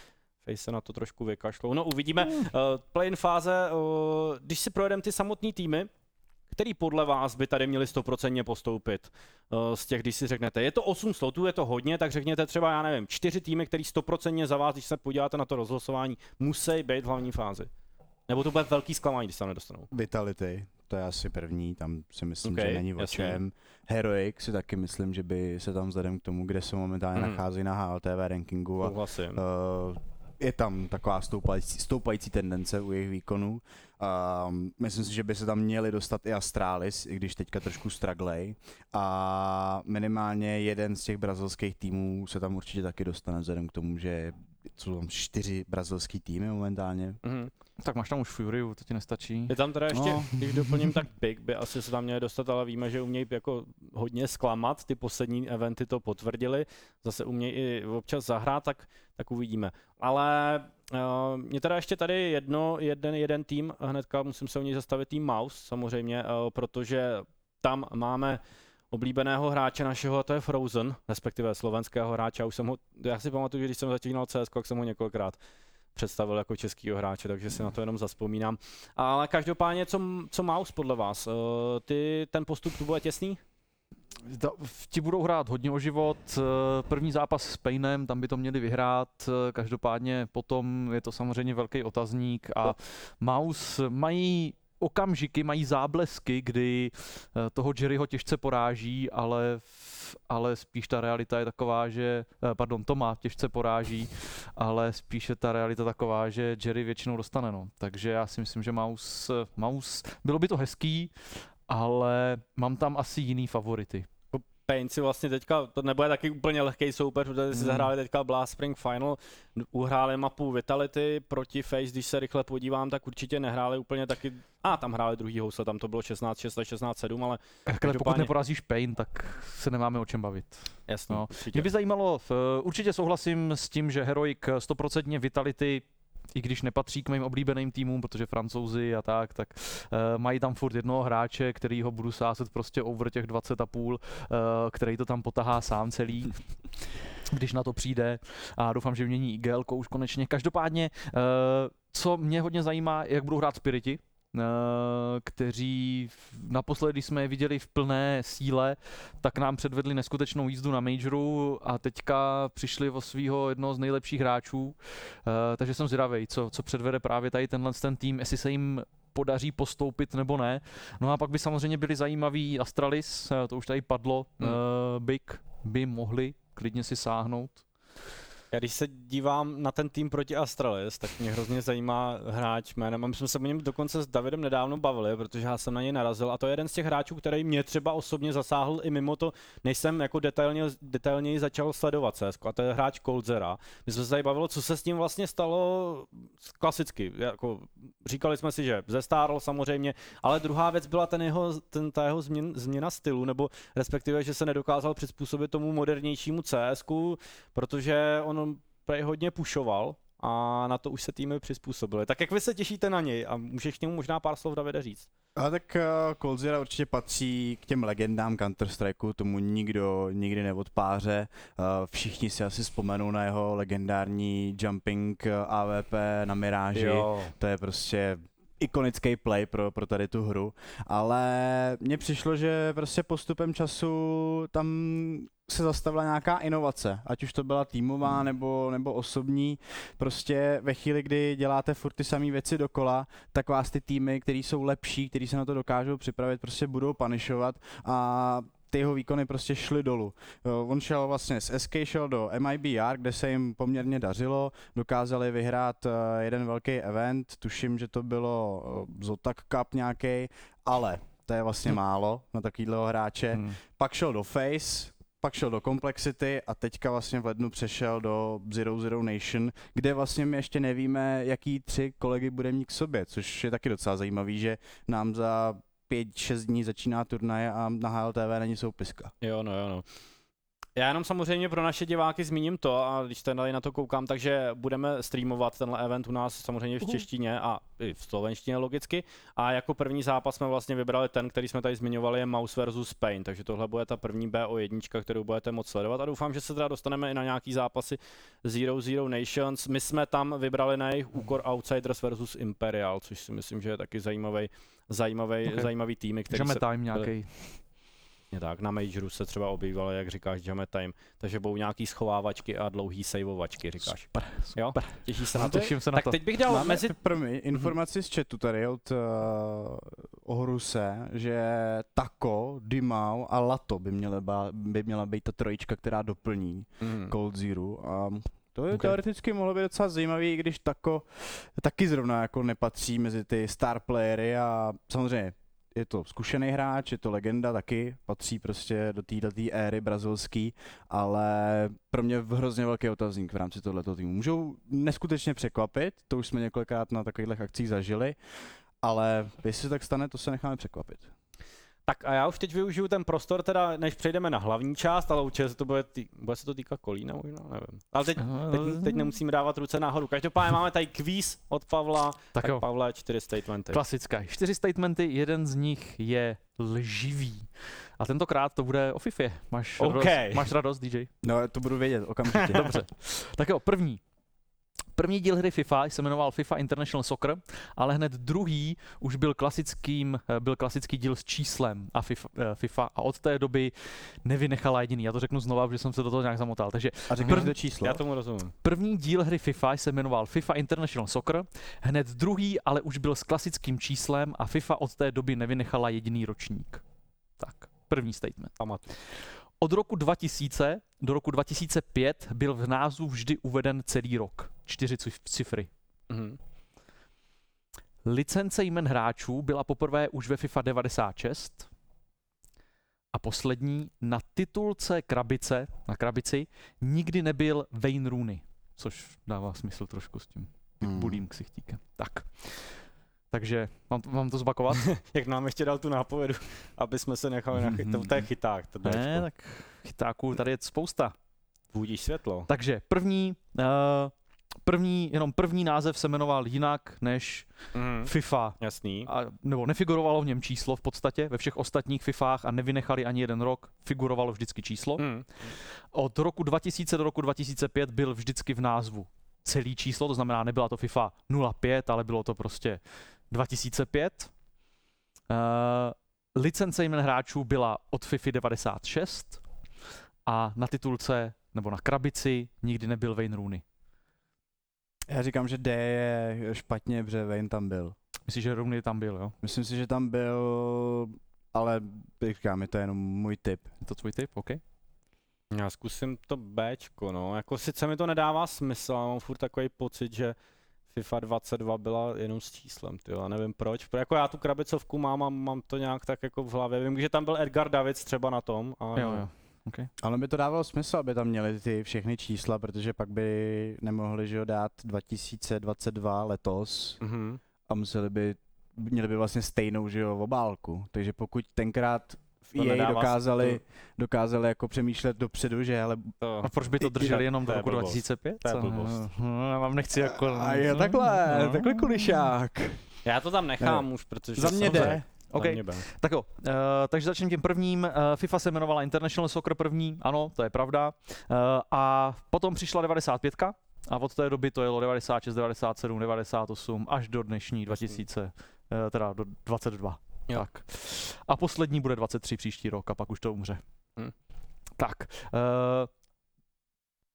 FaZe se na to trošku vykašlou. No uvidíme. Mm. Uh, play-in fáze, uh, když si projedeme ty samotný týmy, který podle vás by tady měli sto procent postoupit z těch, když si řeknete, je to osm slotů, je to hodně, tak řekněte třeba, já nevím, čtyři týmy, který sto procent za vás, když se podíváte na to rozlosování, musí být v hlavní fázi. Nebo to bude velký zklamání, když se tam nedostanou. Vitality. to je asi první, tam si myslím, okay, že není o čem. Heroic si taky myslím, že by se tam vzhledem k tomu, kde se momentálně mm. nachází na H L T V rankingu a uh, je tam taková stoupající, stoupající tendence u jejich výkonů. Um, myslím si, že by se tam měli dostat i Astralis, i když teďka trošku straglej. A minimálně jeden z těch brazilských týmů se tam určitě taky dostane vzhledem k tomu, že jsou tam čtyři brazilský týmy momentálně. Mm. Tak máš tam už FURIU, to ti nestačí. Je tam teda ještě, no. Když doplním, tak Big by asi se tam měli dostat, ale víme, že umějí jako hodně zklamat, ty poslední eventy to potvrdili, zase umějí i občas zahrát, tak, tak uvidíme. Ale uh, mě teda ještě tady jedno, jeden, jeden tým, hnedka musím se u něj zastavit, tým MOUZ samozřejmě, uh, protože tam máme oblíbeného hráče našeho, a to je Frozen, respektive slovenského hráče. Už jsem ho, já si pamatuju, že když jsem začínal C S, tak jsem ho několikrát představil jako českýho hráče, takže si na to jenom zazpomínám. Ale každopádně, co, co MOUZ podle vás? Ty, ten postup tu bude těsný? Da, ti budou hrát hodně o život. První zápas s Painem, tam by to měli vyhrát. Každopádně potom je to samozřejmě velký otazník a MOUZ mají okamžiky, mají záblesky, kdy toho Jerryho těžce poráží, ale, ale spíš ta realita je taková, že, pardon, Toma těžce poráží, ale spíše ta realita taková, že Jerry většinou dostane, no. Takže já si myslím, že MOUZ, MOUZ, bylo by to hezký, ale mám tam asi jiný favority. Pain si vlastně teďka, to nebude taky úplně lehký soupeř, protože si mm. zahráli teďka Blast Spring Final, uhráli mapu Vitality proti FaZe, když se rychle podívám, tak určitě nehráli úplně taky, a tam hráli druhý housle, tam to bylo šestnáct šest a šestnáct sedm, ale... Každopádně... Pokud neporazíš Pain, tak se nemáme o čem bavit. Jasně, no. Mě by zajímalo, určitě souhlasím s tím, že Heroic sto procent Vitality, i když nepatří k mým oblíbeným týmům, protože Francouzi a tak, tak uh, mají tam furt jednoho hráče, kterýho budu sázet prostě over těch dvacet a půl, uh, který to tam potahá sám celý, když na to přijde, a doufám, že mění I G L ko už konečně. Každopádně, uh, co mě hodně zajímá, jak budou hrát Spiriti, kteří naposledy jsme je viděli v plné síle, tak nám předvedli neskutečnou jízdu na majoru a teďka přišli o svého jednoho z nejlepších hráčů, takže jsem zvědavej, co, co předvede právě tady tenhle ten tým, jestli se jim podaří postoupit nebo ne. No a pak by samozřejmě byli zajímaví Astralis, to už tady padlo, hmm. Big by mohli klidně si sáhnout. Já když se dívám na ten tým proti Astralis, tak mě hrozně zajímá hráč jménem. A my jsme se o něm dokonce s Davidem nedávno bavili, protože já jsem na něj narazil. A to je jeden z těch hráčů, který mě třeba osobně zasáhl i mimo to, než jsem jako detailně, detailněji začal sledovat C S. A to je hráč Coldzera. My jsme se tady bavili, co se s ním vlastně stalo klasicky. Jako říkali jsme si, že zestárl samozřejmě, ale druhá věc byla ten jeho, ten, ta jeho změn, změna stylu, nebo respektive, že se nedokázal přizpůsobit tomu modernějšímu C S, protože on Prague hodně pušoval a na to už se týmy přizpůsobily. Tak jak vy se těšíte na něj a můžeš k němu možná pár slov, Davide, říct? A tak uh, Coldzera určitě patří k těm legendám Counter-Strikeu, tomu nikdo nikdy neodpáře. Uh, všichni si asi vzpomenou na jeho legendární jumping A W P na Miráži. Jo. To je prostě ikonický play pro, pro tady tu hru, ale mně přišlo, že prostě postupem času tam se zastavila nějaká inovace, ať už to byla týmová nebo, nebo osobní. Prostě ve chvíli, kdy děláte furt ty samé věci dokola, tak vás ty týmy, které jsou lepší, které se na to dokážou připravit, prostě budou punišovat a ty jeho výkony prostě šly dolů. On šel vlastně z S K, šel do M I B R, kde se jim poměrně dařilo, dokázali vyhrát jeden velký event, tuším, že to bylo Zotac Cup nějaký, ale to je vlastně málo na takovýhleho hráče. Hmm. Pak šel do FaZe, pak šel do Complexity a teďka vlastně v lednu přešel do nula nula Nation, kde vlastně my ještě nevíme, jaký tři kolegy bude mít k sobě, což je taky docela zajímavý, že nám za pět šest dní začíná turnaj a na H L T V není soupiska. Jo, no jo, no. Já jenom samozřejmě pro naše diváky zmíním to, a když tady na to koukám, takže budeme streamovat tenhle event u nás samozřejmě v češtině a i v slovenštině logicky. A jako první zápas jsme vlastně vybrali ten, který jsme tady zmiňovali, je MOUZ versus Pain, takže tohle bude ta první B O jedna, kterou budete moc sledovat a doufám, že se teda dostaneme i na nějaký zápasy nula nula Nations. My jsme tam vybrali na jejich úkor Outsiders versus Imperial, což si myslím, že je taky zajímavý, zajímavý, okay. zajímavý týmy, který se... Žeme time nějaký. Tak, na majoru se třeba obývalo, jak říkáš, Jame Time, takže budou nějaký schovávačky a dlouhý saveovačky, říkáš. Super, super. Jo? Těší se na to. Těším se na tak to. Teď bych dal máme mezi... První informaci z chatu tady od uh, Ohruse, že Tako, Dimau a Lato by měla, by měla být ta trojička, která doplní mm. Coldzera. A to je okay. Teoreticky mohlo být docela zajímavý, i když Tako taky zrovna jako nepatří mezi ty star playery a samozřejmě je to zkušený hráč, je to legenda taky, patří prostě do této éry brazilský, ale pro mě hrozně velký otazník v rámci tohoto týmu. Můžou neskutečně překvapit, to už jsme několikrát na takových akcích zažili, ale jestli se tak stane, to se necháme překvapit. Tak a já už teď využiju ten prostor teda, než přejdeme na hlavní část, ale určitě se to bude, tý, bude se to týkat Kolína možná, nevím. Ale teď, teď, teď nemusíme dávat ruce nahoru. Každopádně máme tady kvíz od Pavla, tak, tak Pavle, čtyři statementy. Klasická, čtyři statementy, jeden z nich je lživý. A tentokrát to bude o Fifě. Máš, okay. radost, máš radost, D J? No, to budu vědět okamžitě. Dobře. Tak jo, první. První díl hry FIFA se jmenoval FIFA International Soccer, ale hned druhý už byl, klasickým, byl klasický díl s číslem a FIFA, FIFA a od té doby nevynechala jediný. Já to řeknu znova, protože jsem se do toho nějak zamotal. Takže a řekni prv... to číslo. Já tomu rozumím. První díl hry FIFA se jmenoval FIFA International Soccer, hned druhý ale už byl s klasickým číslem a FIFA od té doby nevynechala jediný ročník. Tak, první statement. Pamatuju. Od roku dva tisíce do roku dva tisíce pět byl v názvu vždy uveden celý rok. Čtyři cifry. Mm-hmm. Licence jmen hráčů byla poprvé už ve FIFA devadesát šest. A poslední, na titulce krabice, na krabici, nikdy nebyl Wayne Rooney. Což dává smysl trošku s tím mm. bulím ksichtíkem. Tak. Takže mám, mám to zbakovat? Jak nám ještě dal tu nápovědu, aby jsme se nechali mm-hmm. nachytat. To je chyták. To ne, tak chytáků tady je spousta. Budíš světlo. Takže první, uh, první, jenom první název se jmenoval jinak než mm. FIFA. Jasný. A, nebo nefigurovalo v něm číslo v podstatě, ve všech ostatních FIFách a nevynechali ani jeden rok, figurovalo vždycky číslo. Mm. Od roku dva tisíce do roku dva tisíce pět byl vždycky v názvu celý číslo, to znamená nebyla to FIFA nula pět, ale bylo to prostě dva tisíce pět. Uh, licence jmen hráčů byla od FIFA devadesát šest a na titulce nebo na krabici nikdy nebyl Wayne Rooney. Já říkám, že D je špatně, protože Wayne tam byl. Myslíš, že Rooney tam byl, jo? Myslím si, že tam byl, ale říkám, je to jenom můj tip. Je to tvůj tip, OK. Já zkusím to Bčko, no. Jako sice mi to nedává smysl, ale mám furt takový pocit, že FIFA dvacet dva byla jenom s číslem, tyjo, já nevím proč. Jako já tu krabicovku mám a mám to nějak tak jako v hlavě. Vím, že tam byl Edgar Davids třeba na tom. A jo, jo. Okay. Ale by to dávalo smysl, aby tam měli ty všechny čísla, protože pak by nemohli, že jo, dát dva tisíce dvacet dva letos mm-hmm. a museli by, měli by vlastně stejnou, že jo, obálku. Takže pokud tenkrát E A dokázali, dokázali jako přemýšlet dopředu, že ale... A proč by to drželi jenom do roku dva tisíce pět? To je blbost. No, já vám nechci jako... A je takhle, no. Takhle kulišák. Já to tam nechám no. už, protože... Za mě jde. Okay. Tak jo, uh, takže začneme tím prvním. Uh, FIFA se jmenovala International Soccer první, ano, to je pravda. Uh, a potom přišla devadesát pět a od té doby to jelo devadesát šest, devadesát sedm, devadesát osm až do dnešní dva tisíce, uh, teda do dvacet dva. Jo. Tak. A poslední bude dvacet tři příští rok a pak už to umře. Hmm. Tak. Uh,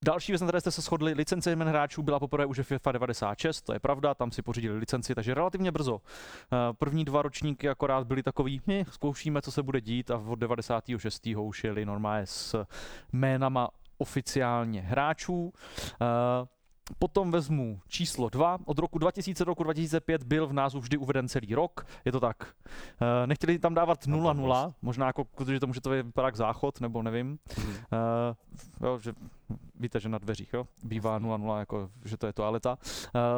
další věc, na které jste se shodli, licence jmen hráčů byla poprvé už ve FIFA devadesát šest, to je pravda, tam si pořídili licenci, takže relativně brzo. Uh, první dva ročníky akorát byly takový, ne, zkoušíme, co se bude dít a od devadesát šest už jeli normálně s jménama oficiálně hráčů. Uh, Potom vezmu číslo dva. Od roku dva tisíce do roku dva tisíce pět byl v názvu vždy uveden celý rok. Je to tak. E, nechtěli tam dávat nula nula, možná jako, protože to může to vypadat záchod, nebo nevím. E, jo, že, víte, že na dveřích jo? Bývá nula nula, jako, že to je toaleta.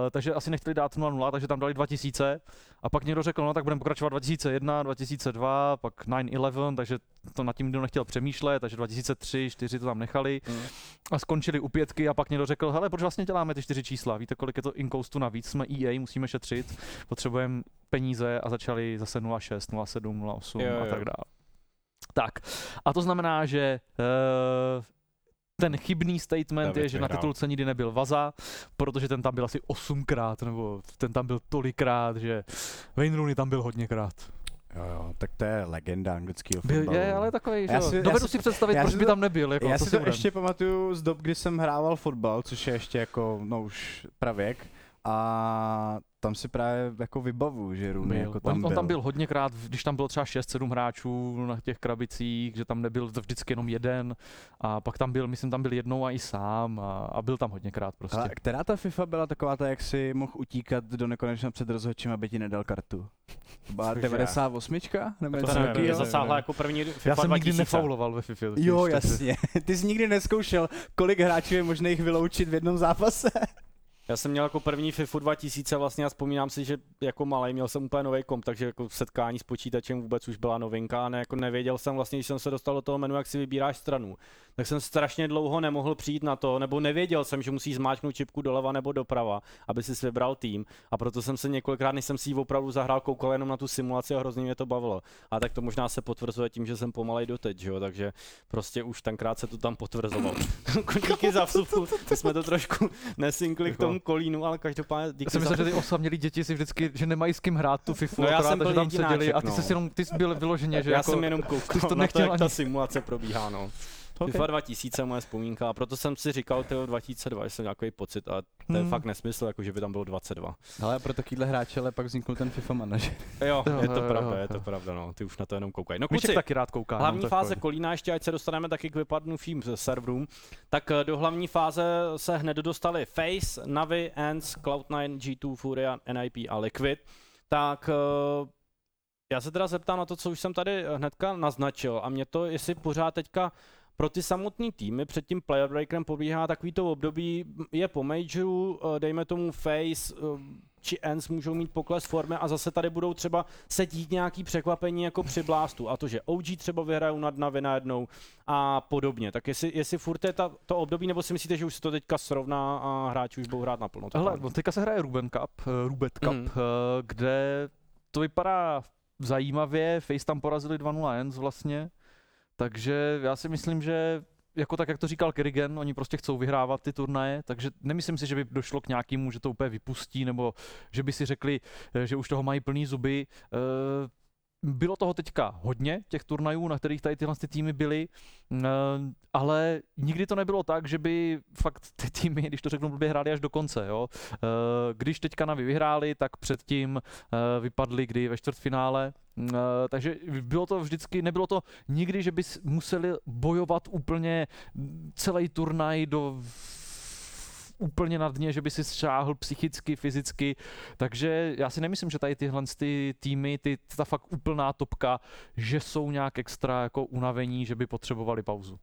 E, takže asi nechtěli dát nula nula, takže tam dali dva tisíce. A pak někdo řekl, no tak budeme pokračovat dva tisíce jedna, dva tisíce dva, pak devět jedenáct, takže to nad tím nikdo nechtěl přemýšlet, takže dva tisíce tři, dva tisíce čtyři to tam nechali. Mm. A skončili u pětky a pak někdo řekl, hele, proč vlastně dělá máme ty čtyři čísla, víte, kolik je to inkoustu navíc, jsme E A, musíme šetřit, potřebujeme peníze a začali zase nula šest, nula sedm, nula osm jo, a tak dále. Tak, a to znamená, že uh, ten chybný statement David je, že na titulce nikdy nebyl Vaza, protože ten tam byl asi osmkrát, nebo ten tam byl tolikrát, že Wayne Rooney tam byl hodněkrát. Jo, jo, tak to je legenda anglického fotbalu. Je, ale takový, že si, dovedu si představit, proč si by to, tam nebyl. Jako, já si to budem. ještě pamatuju z dob, kdy jsem hrával fotbal, což je ještě jako, no už pravěk. A tam si právě jako vybavu, že Rooney jako tam on, byl. On tam byl hodněkrát, když tam bylo třeba šest sedm hráčů na těch krabicích, že tam nebyl vždycky jenom jeden. A pak tam byl, myslím, tam byl jednou a i sám a, a byl tam hodněkrát prostě. A která ta FIFA byla taková ta, jak si mohl utíkat do nekonečna před rozhodčím, aby ti nedal kartu? Byla devadesát osm nebo něco takového? Zasáhla jako první FIFA dva tisíce. Já jsem nikdy nefauloval ve FIFA. Jo, jasně. Ty jsi nikdy nezkoušel, kolik hráčů je možné jich vyloučit v jednom zápase. Já jsem měl jako první FIFA dva tisíce vlastně a vzpomínám si, že jako malej měl jsem úplně nový komp, takže jako setkání s počítačem vůbec už byla novinka a ne, jako nevěděl jsem vlastně, když jsem se dostal do toho menu, jak si vybíráš stranu. Tak jsem strašně dlouho nemohl přijít na to, nebo nevěděl jsem, že musí zmáčknout čipku doleva nebo doprava, aby si vybral tým. A proto jsem se několikrát, než jsem si ji opravdu zahrál, koukal jenom na tu simulaci a hrozně mě to bavilo. A tak to možná se potvrzuje tím, že jsem pomalej doteď, že jo, takže prostě už tenkrát se to tam potvrzovalo. Díky za vstupu, my jsme to trošku nesynkli k tomu Kolínu, ale každopádně díky. Já jsem myslel, za... že ty osamělí děti si vždycky, že nemají s kým hrát tu fifu, no, já jsem byl tam seděli no. A ty jsi jenom ty jsi byl vyloženě, že já jako, jsem jenom koukal, to nechtěl to, jak ta simulace probíhá, no. Okay. FIFA dva tisíce je moje vzpomínka, a proto jsem si říkal, tyjo, dva tisíce dva, jsem nějaký pocit a to je hmm. fakt nesmysl, jako že by tam bylo dvacet dva. Ale pro takovýhle hráče ale pak vzniknul ten FIFA manažer. Jo, je to pravda, je to pravda, no, ty už na to jenom koukají. No kluci, taky rád kouká. Hlavní fáze Kolína, ještě ať se dostaneme taky k vypadnutým serverům, tak do hlavní fáze se hned dostali FaZe, NAVI, ENCE, Cloud nine, G two, FURIA, N I P a Liquid. Tak já se teda zeptám na to, co už jsem tady hnedka naznačil a mě to, jestli pořád teďka pro ty samotný týmy před tím player breakerem probíhá takovýto období, je po majoru, dejme tomu FaZe či ENCE můžou mít pokles formy a zase tady budou třeba se dít nějaký překvapení jako při blástu a to, že O G třeba vyhrajou nad NAVI najednou a podobně. Tak jestli, jestli furt je ta, to období, nebo si myslíte, že už se to teďka srovná a hráči už budou hrát naplno? Hele, teďka se hraje Ruben Cup, Rubet Cup, mm. kde to vypadá zajímavě, FaZe tam porazili dva nula ENCE vlastně. Takže já si myslím, že jako tak, jak to říkal Kerrigan, oni prostě chcou vyhrávat ty turnaje, takže nemyslím si, že by došlo k nějakému, že to úplně vypustí, nebo že by si řekli, že už toho mají plný zuby. Bylo toho teďka hodně, těch turnajů, na kterých tady tyhle týmy byly, ale nikdy to nebylo tak, že by fakt ty týmy, když to řeknu blbě, hráli až do konce. Jo? Když teďka NAVI vyhráli, tak předtím vypadli kdy ve čtvrtfinále. Uh, takže bylo to vždycky, nebylo to nikdy, že by museli bojovat úplně celý turnaj do úplně na dně, že by si střáhl psychicky, fyzicky, takže já si nemyslím, že tady tyhle ty týmy, ty, ta fakt úplná topka, že jsou nějak extra jako unavení, že by potřebovali pauzu.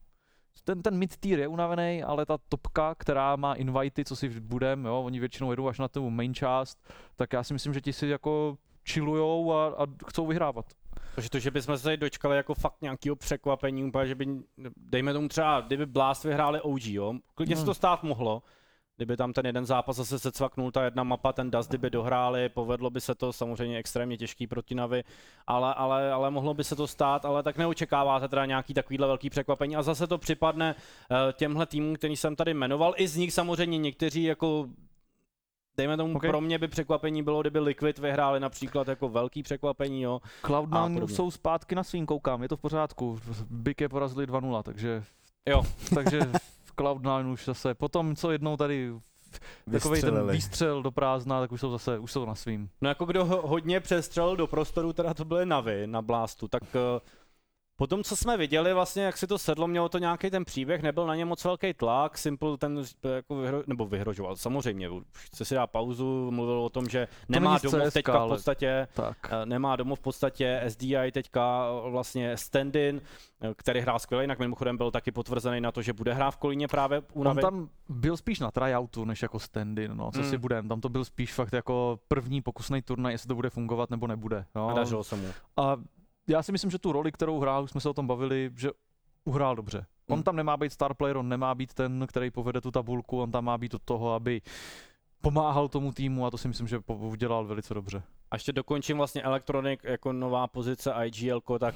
Ten, ten mid-tier je unavený, ale ta topka, která má invity, co si budem, jo, oni většinou jedou až na tu main část, tak já si myslím, že ti si jako chillujou a, a chcou vyhrávat. Takže to, že bychom se tady dočkali jako fakt nějakého překvapení, úplně, že by, dejme tomu třeba, kdyby Blast vyhráli O G, jo? Klidně hmm. se to stát mohlo, kdyby tam ten jeden zápas zase se cvaknul, ta jedna mapa, ten Dust, kdyby dohráli, povedlo by se to, samozřejmě extrémně těžký proti NAVI, ale, ale, ale mohlo by se to stát, ale tak neočekáváte teda nějaký takovýhle velký překvapení a zase to připadne těmhle týmům, který jsem tady jmenoval, i z nich samozřejmě někteří jako dejme tomu, okay. Pro mě by překvapení bylo, kdyby Liquid vyhráli například jako velký překvapení, jo. Cloud nine jsou zpátky na svým, koukám, je to v pořádku. Big je porazili dva nula, takže... Jo. Takže Cloud nine už zase, potom co jednou tady... Takovej ten výstřel do prázdna, tak už jsou zase, už jsou na svým. No jako kdo hodně přestřelil do prostoru, teda to byly NAVI na Blastu, tak... Potom, co jsme viděli, vlastně, jak si to sedlo, mělo to nějaký ten příběh, nebyl na ně moc velký tlak, Simple ten jako vyhro, nebo vyhrožoval, samozřejmě, chce si dát pauzu, mluvil o tom, že nemá domov C S K, teďka v podstatě, uh, nemá domov v podstatě, S D I teďka vlastně stand-in, který hrál skvěle, jinak mimochodem byl taky potvrzený na to, že bude hrát v Kolíně právě u NAVI. On tam byl spíš na tryoutu, než jako stand-in, no, co mm. si budem, tam to byl spíš fakt jako první pokusný turnaj, jestli to bude fungovat nebo nebude. No. A dařilo se mu. A já si myslím, že tu roli, kterou hrál, už jsme se o tom bavili, že uhrál dobře. On tam nemá být star player, on nemá být ten, který povede tu tabulku, on tam má být od toho, aby pomáhal tomu týmu a to si myslím, že udělal velice dobře. A ještě dokončím vlastně Electronic jako nová pozice I G L ko, tak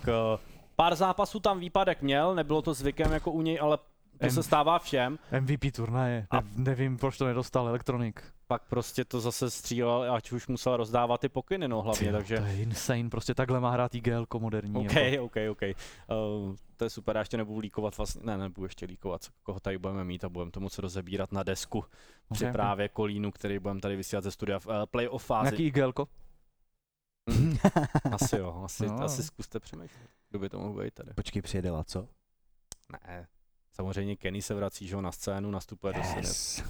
pár zápasů tam výpadek měl, nebylo to zvykem jako u něj, ale to M- se stává všem. M V P turnaje, ne- nevím, proč to nedostal Electronic. pak prostě to zase střílel, ať už musel rozdávat ty pokyny, no hlavně, Tyjo, takže... to je insane, prostě takhle má hrát í gé elko moderní. OK, jako. OK, OK. Uh, to je super, já ještě nebudu líkovat vlastně, ne, nebudu ještě líkovat, koho tady budeme mít a budeme to moc rozebírat na desku. Okay, při okay. právě Kolínu, který budeme tady vysílat ze studia v uh, playoff fázi. Jaký í gé elko? Asi jo, asi, no. asi zkuste přemýšlet, kdo by to mohl být tady. Počkej, přijede Laco? Ne, samozřejmě Kenny se vrací, že ho, na scénu, nastupuje yes. do Sinners.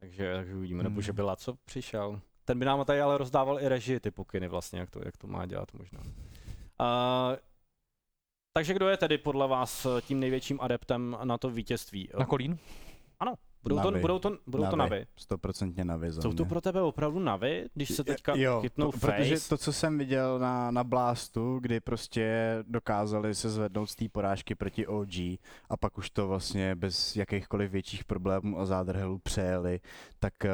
Takže, takže uvidíme, nebo že by Laco přišel. Ten by nám tady ale rozdával i režii ty pokyny vlastně, jak to, jak to má dělat možná. Uh, takže kdo je tedy podle vás tím největším adeptem na to vítězství? Na Kolín? Ano. Budou to, budou to, budou to NAVI. sto procent NAVI za mě. Jsou to pro tebe opravdu NAVI, když se teďka jo, chytnou to, face? Protože to, co jsem viděl na, na Blastu, kdy prostě dokázali se zvednout z té porážky proti ó gé a pak už to vlastně bez jakýchkoliv větších problémů a zádrhelů přejeli, tak uh,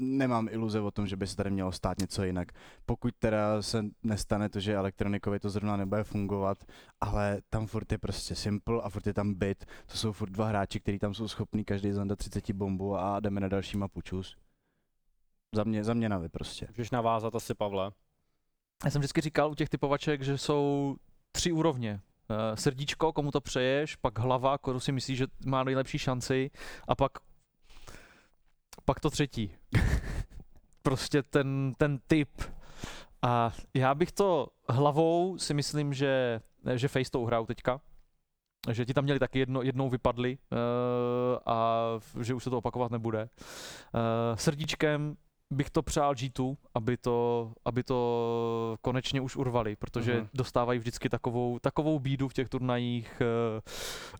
nemám iluze o tom, že by se tady mělo stát něco jinak. Pokud teda se nestane to, že elektronikovi to zrovna nebude fungovat, ale tam furt je prostě Simple a furt je tam Bit, to jsou furt dva hráči, kteří tam jsou schopní každý zandat třicet bombů a jdeme na další mapu, čus. Za mě, za mě NAVI prostě. Můžeš navázat asi, Pavle. Já jsem vždycky říkal u těch typovaček, že jsou tři úrovně. Srdíčko, komu to přeješ, pak hlava, koho si myslíš, že má nejlepší šanci, a pak, pak to třetí. Prostě ten, ten typ. A já bych to hlavou si myslím, že, že FaZe to uhrál teďka. Že ti tam měli taky jedno, jednou vypadli uh, a že už se to opakovat nebude. Uh, srdíčkem bych to přál G dva, aby to, aby to konečně už urvali, protože uh-huh. dostávají vždycky takovou, takovou bídu v těch turnajích,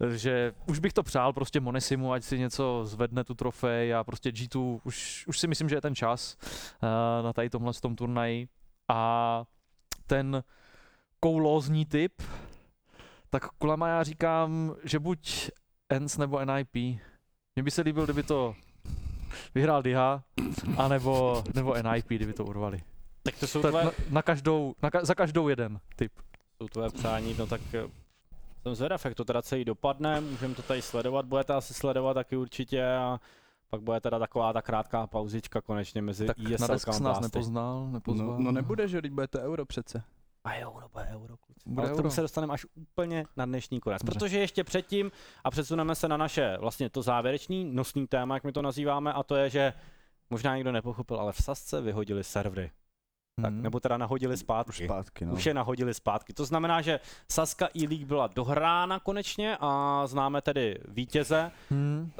uh, že už bych to přál prostě Monesimu, ať si něco zvedne tu trofej, a prostě G dva už, už si myslím, že je ten čas uh, na tady tomhle tom turnaji. A ten koulózní typ, tak kulama já říkám, že buď ENCE nebo N I P. Mně by se líbil, kdyby to vyhrál Diha, anebo nebo N I P, kdyby to urvali. Tak to jsou to tvé... na, na každou, na ka- za každou jeden typ. Jsou tvé přání, no tak jsem zvědav, jak to teda celý dopadne, můžeme to tady sledovat, budete asi sledovat taky určitě, a pak bude teda taková ta krátká pauzička konečně mezi tak í es elkem a Blasty. Tak na nás nepoznal, nepozval. No, no nebude, že teď budete euro přece. A euro, bude euro, kluci. Bude ale k tomu euro. Se dostaneme až úplně na dnešní konec, protože ještě předtím a přesuneme se na naše vlastně to závěrečný nosný téma, jak my to nazýváme, a to je, že možná někdo nepochopil, ale v Sasce vyhodili servery. Tak, hmm. Nebo teda nahodili zpátky. Už, zpátky, no. Už je nahodili zpátky. To znamená, že Saska E-League byla dohrána konečně a známe tedy vítěze. Hmm.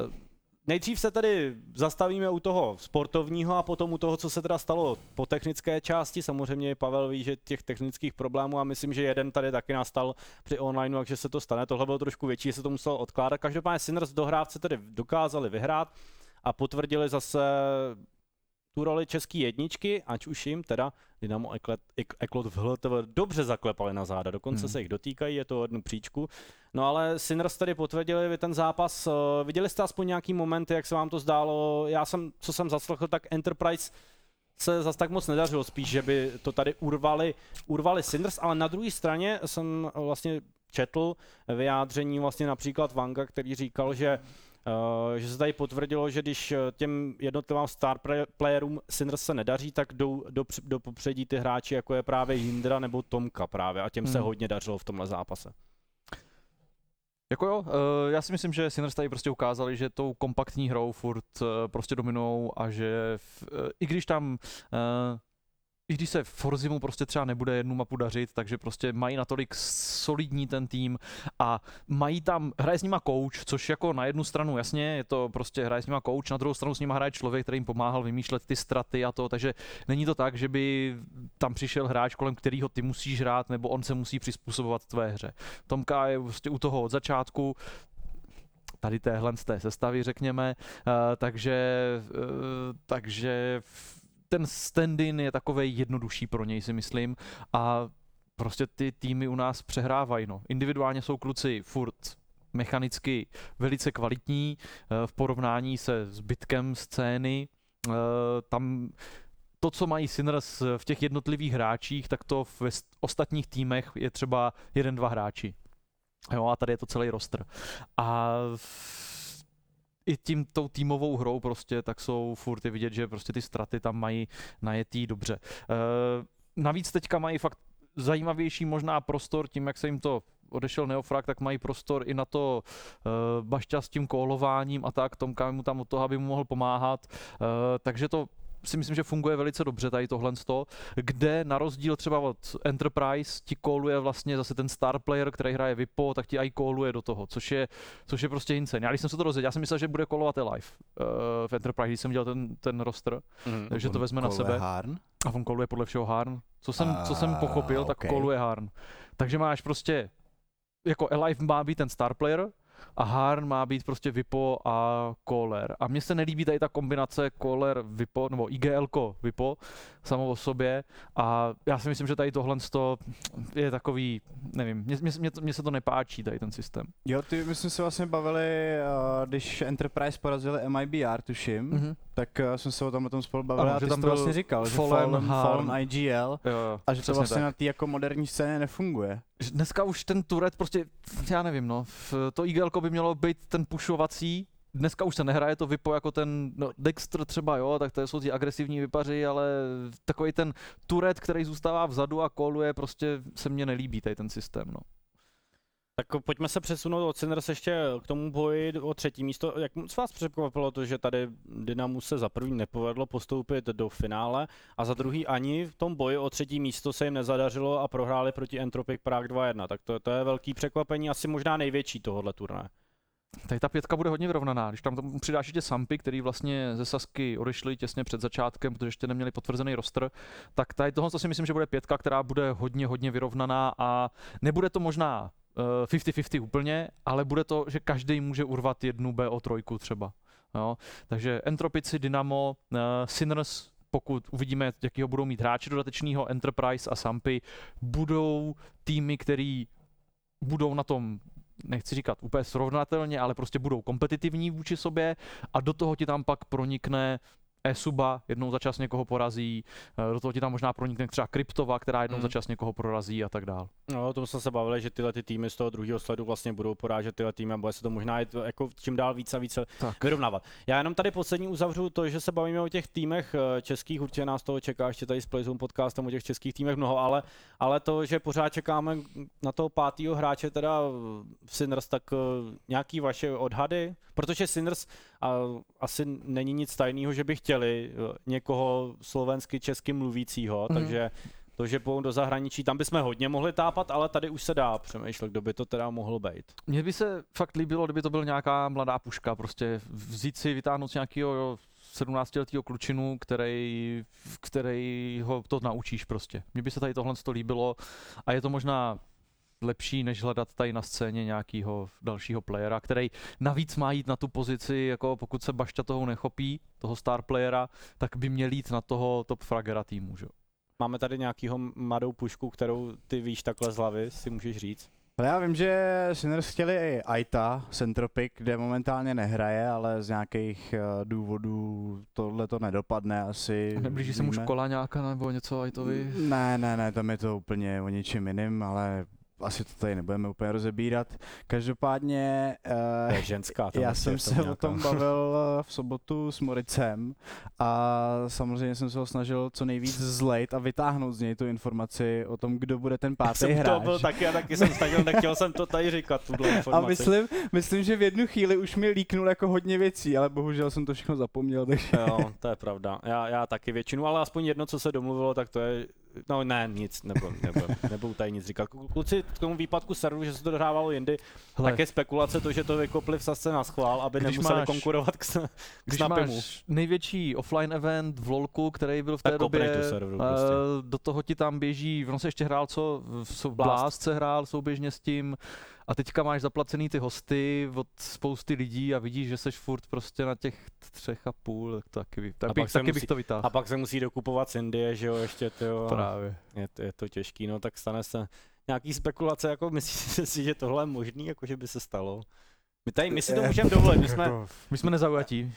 Nejdřív se tedy zastavíme u toho sportovního a potom u toho, co se teda stalo po technické části. Samozřejmě Pavel ví, že těch technických problémů, a myslím, že jeden tady taky nastal při online, takže se to stane. Tohle bylo trošku větší, že se to muselo odkládat. Každopádně Sinners dohrávce tedy dokázali vyhrát a potvrdili zase tu roli české jedničky, ať už jim teda Dynamo Eklot v H L T V dobře zaklepali na záda, dokonce hmm. se jich dotýkají, je to jednu příčku. No ale Sinners tady potvrdili vy ten zápas, viděli jste aspoň nějaký momenty, jak se vám to zdálo? Já jsem, co jsem zaslechl, tak Enterprise se zas tak moc nedařilo, spíš, že by to tady urvali, urvali Sinners, ale na druhé straně jsem vlastně četl vyjádření vlastně například Vanga, který říkal, že Uh, že se tady potvrdilo, že když těm jednotlivým star playerům Sinners se nedaří, tak jdou do, do popředí ty hráči, jako je právě Jindra nebo Tomka právě, a těm hmm. se hodně dařilo v tomhle zápase. Jako jo, uh, já si myslím, že Sinners tady prostě ukázali, že tou kompaktní hrou furt uh, prostě dominujou, a že v, uh, i když tam uh, I když se Forzimu prostě třeba nebude jednu mapu dařit, takže prostě mají natolik solidní ten tým a mají tam, hraje s nima coach, což jako na jednu stranu jasně, je to prostě hraje s nima coach, na druhou stranu s nima hraje člověk, který jim pomáhal vymýšlet ty straty a to, takže není to tak, že by tam přišel hráč, kolem kterého ty musíš hrát, nebo on se musí přizpůsobovat tvé hře. Tomka je prostě u toho od začátku, tady téhle z té sestavy řekněme, uh, takže, uh, takže ten stand-in je takovej jednodušší pro něj, si myslím, a prostě ty týmy u nás přehrávají, no. Individuálně jsou kluci furt mechanicky velice kvalitní, v porovnání se zbytkem scény, tam to, co mají Sinners v těch jednotlivých hráčích, tak to v ostatních týmech je třeba jeden, dva hráči, jo, a tady je to celý roster. A i tím tou týmovou hrou prostě, tak jsou furt je vidět, že prostě ty straty tam mají najetý dobře. Uh, navíc teďka mají fakt zajímavější možná prostor, tím jak se jim to odešel Neofrag, tak mají prostor i na to uh, Bašťa s tím kolováním a tak, Tomka mu tam od toho, aby mu mohl pomáhat, uh, takže to si myslím, že funguje velice dobře tady tohle sto, kde na rozdíl třeba od Enterprise ti calluje vlastně zase ten star player, který hraje Vipo, tak ti i calluje do toho, což je, což je prostě insane. Já když jsem se to rozvěděl, já jsem myslel, že bude callovat Alive uh, v Enterprise, když jsem dělal ten, ten roster, mm, takže to vezme na sebe. Harn? A on calluje podle všeho Harn. Co jsem, a, co jsem pochopil, okay. Tak calluje Harn. Takže máš prostě, jako Alive má být ten star player, a Harn má být prostě Vipo a Caller. A mně se nelíbí tady ta kombinace Caller Vipo, nebo I G L ko Vipo samo o sobě. A já si myslím, že tady tohle je takový, nevím, mně, mně, mně se to nepáčí tady ten systém. Jo, ty, my jsme se vlastně bavili, když Enterprise porazili M I B R, tuším, mm-hmm. tak jsme se o tomhle tom spolu bavili, ano, a ty tam to vlastně říkal, že Fallen, Fallen I G L, jo, jo, a že to vlastně tak. Na té jako moderní scéně nefunguje. Dneska už ten turret prostě, já nevím, no, to I G L ko by mělo být ten pushovací, dneska už se nehraje to Vipo jako ten, no, Dexter třeba, jo, tak to jsou ti agresivní vypaři, ale takový ten turret, který zůstává vzadu a calluje, prostě se mně nelíbí tady ten systém, no. Tak pojďme se přesunout od Sinners ještě k tomu boji o třetí místo. Jak moc vás překvapilo to, že tady Dynamu se za první nepovedlo postoupit do finále a za druhý ani v tom boji o třetí místo se jim nezadařilo a prohráli proti Entropiq Prague dva jedna. Tak to, to je velký překvapení, asi možná největší tohohle turnaje. Tady ta pětka bude hodně vyrovnaná, když tam přidáš ještě Sampy, který vlastně ze Sasky odešli těsně před začátkem, protože ještě neměli potvrzený roster, tak tady tohle si myslím, že bude pětka, která bude hodně, hodně vyrovnaná a nebude to možná fifty fifty úplně, ale bude to, že každý může urvat jednu bé o tři třeba. Jo? Takže Entropici, Dynamo, uh, Sinners, pokud uvidíme, jakýho budou mít hráči dodatečního, Enterprise a Sampy, budou týmy, který budou na tom, nechci říkat úplně srovnatelně, ale prostě budou kompetitivní vůči sobě a do toho ti tam pak pronikne E-suba, jednou za čas někoho porazí, do toho ti tam možná pronikne třeba Kryptova, která jednou mm. za čas někoho porazí a tak dál. No, o tom jsme se bavili, že tyhle ty týmy z toho druhého sledu vlastně budou porážet tyhle týmy a bude se to možná jako čím dál víc a více tak. vyrovnávat. Já jenom tady poslední uzavřu to, že se bavíme o těch týmech českých, určitě nás toho čeká ještě tady s Playzone podcastem o těch českých týmech mnoho, ale, ale to, že pořád čekáme na toho pátého hráče teda v Sinners, tak nějaký vaše odhady, protože Sinners a, asi není nic tajného, že bych chtěli někoho slovensky česky mluvícího, mm. takže to, že půjdou do zahraničí, tam bychom hodně mohli tápat, ale tady už se dá přemýšlet, kdo by to teda mohlo být. Mně by se fakt líbilo, kdyby to byl nějaká mladá puška, prostě vzít si, vytáhnout nějakého sedmnáctiletého klučinu, který, který ho to naučíš prostě. Mně by se tady tohle to líbilo a je to možná lepší, než hledat tady na scéně nějakého dalšího playera, který navíc má jít na tu pozici, jako pokud se Bašta toho nechopí, toho star playera, tak by měl jít na toho top fragera týmu, že? Máme tady nějakýho mladou pušku, kterou ty víš takhle z hlavy, si můžeš říct? Ale já vím, že Sinners chtěli i Aita, Entropiq, kde momentálně nehraje, ale z nějakých uh, důvodů tohle to nedopadne asi. A neblíží se mu škola nějaká nebo něco Aitovi? Ne, ne, ne, tam je to úplně o něčím jiným, ale asi to tady nebudeme úplně rozebírat. Každopádně uh, je ženská, já jsem se nějaká. o tom bavil v sobotu s Moricem a samozřejmě jsem se ho snažil co nejvíc zlejt a vytáhnout z něj tu informaci o tom, kdo bude ten pátý hráč. Já jsem to byl taky a taky jsem snažil, nechtěl jsem to tady říkat, tuhle informaci. A myslím, myslím, že v jednu chvíli už mi líknul jako hodně věcí, ale bohužel jsem to všechno zapomněl. Takže... Jo, to je pravda. Já, já taky většinu, ale aspoň jedno, co se domluvilo, tak to je... No ne, nic, nebudu, nebudu, nebudu tady nic říkat. Kluci, k tomu výpadku serveru, že se to dohrávalo jindy, Hle. tak je spekulace to, že to vykopli v Sasce na schvál, aby když nemuseli máš, konkurovat k, s, k Snapimu. Máš největší offline event v LoLku, který byl v té tak době, serveru, uh, prostě. do toho ti tam běží, on se ještě hrál co, v Blast se hrál souběžně s tím, a teďka máš zaplacený ty hosty od spousty lidí a vidíš, že seš furt prostě na těch třech a půl, tak to taky, tak bych, taky musí, bych to vytáhl. A pak se musí dokupovat z Indie, že jo, ještě tyjo. Právě. Je to, je to těžký, no tak stane se nějaký spekulace, jako myslíte si, že tohle je možný, jako že by se stalo? My tady, my si to můžeme dovolit, my jsme... My jsme nezaujatí.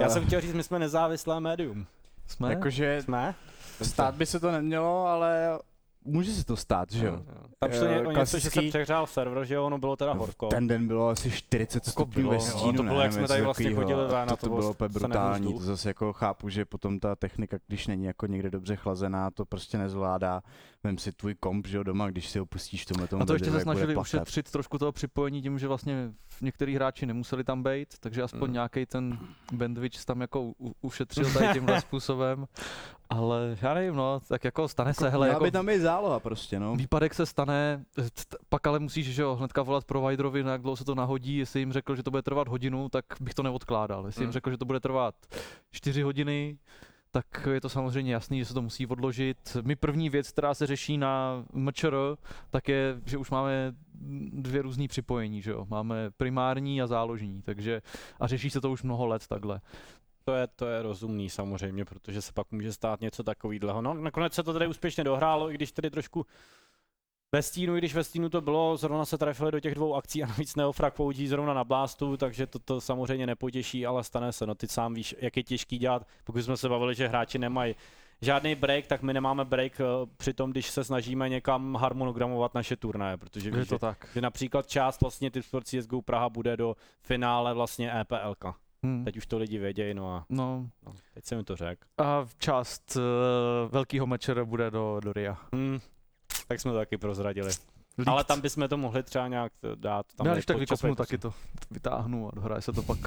Já jsem chtěl říct, my jsme nezávislé médium. Jsme? Jakože... Jsme? Stát by se to nemělo, ale... Může se to stát, že jo? Tam šlo ně, klasický... něco, že se přehrál server, že ono bylo teda horko. Ten den bylo asi čtyřicet stupňů ve stínu, no, to bylo, ne, jak jsme tady vlastně chodili na to, to bylo úplně brutální, to zase jako chápu, že potom ta technika, když není jako někde dobře chlazená, to prostě nezvládá. Vem si tvůj komp, že jo, doma, když si ho pustíš v tomhle tomu. A to ještě se snažili ušetřit trošku toho připojení tím, že vlastně některý hráči nemuseli tam být, takže aspoň hmm. nějaký ten bandwidth tam jako u, ušetřil tady tímhle způsobem. Ale já nevím, no, tak jako stane jako, se, hele, jako by tam i záloha prostě, no. Výpadek se stane, pak ale musíš, že jo, hnedka volat providerovi, jak dlouho se to nahodí, jestli jim řekl, že to bude trvat hodinu, tak bych to neodkládal. Jestli hmm. jim řekl, že to bude trvat čtyři hodiny, tak je to samozřejmě jasný, že se to musí odložit. My první věc, která se řeší na M Č R, tak je, že už máme dvě různý připojení, že jo. Máme primární a záložní, takže a řeší se to už mnoho let takhle. To je, to je rozumný samozřejmě, protože se pak může stát něco takovýhleho. No, nakonec se to tady úspěšně dohrálo, i když tady trošku ve stínu, i když ve stínu to bylo, zrovna se trefili do těch dvou akcí a navíc Neofrag použí zrovna na blástu, takže to, to samozřejmě nepotěší, ale stane se. No ty sám víš, jak je těžký dělat, pokud jsme se bavili, že hráči nemají žádný break, tak my nemáme break uh, při tom, když se snažíme někam harmonogramovat naše turnaje, protože víš, to tak. Že například část vlastně Tip Sport C S G O Praha bude do finále vlastně E P L ka. Hmm. Teď už to lidi vědějí, no a no. No, teď jsem mi to řekl. A část uh, velkého mečera bude do, do R I A. Hmm. Tak jsme to taky prozradili. Líkt. Ale tam bychom to mohli třeba nějak dát. Tam já když tak vykopnu, taky to vytáhnu a dohraje se to pak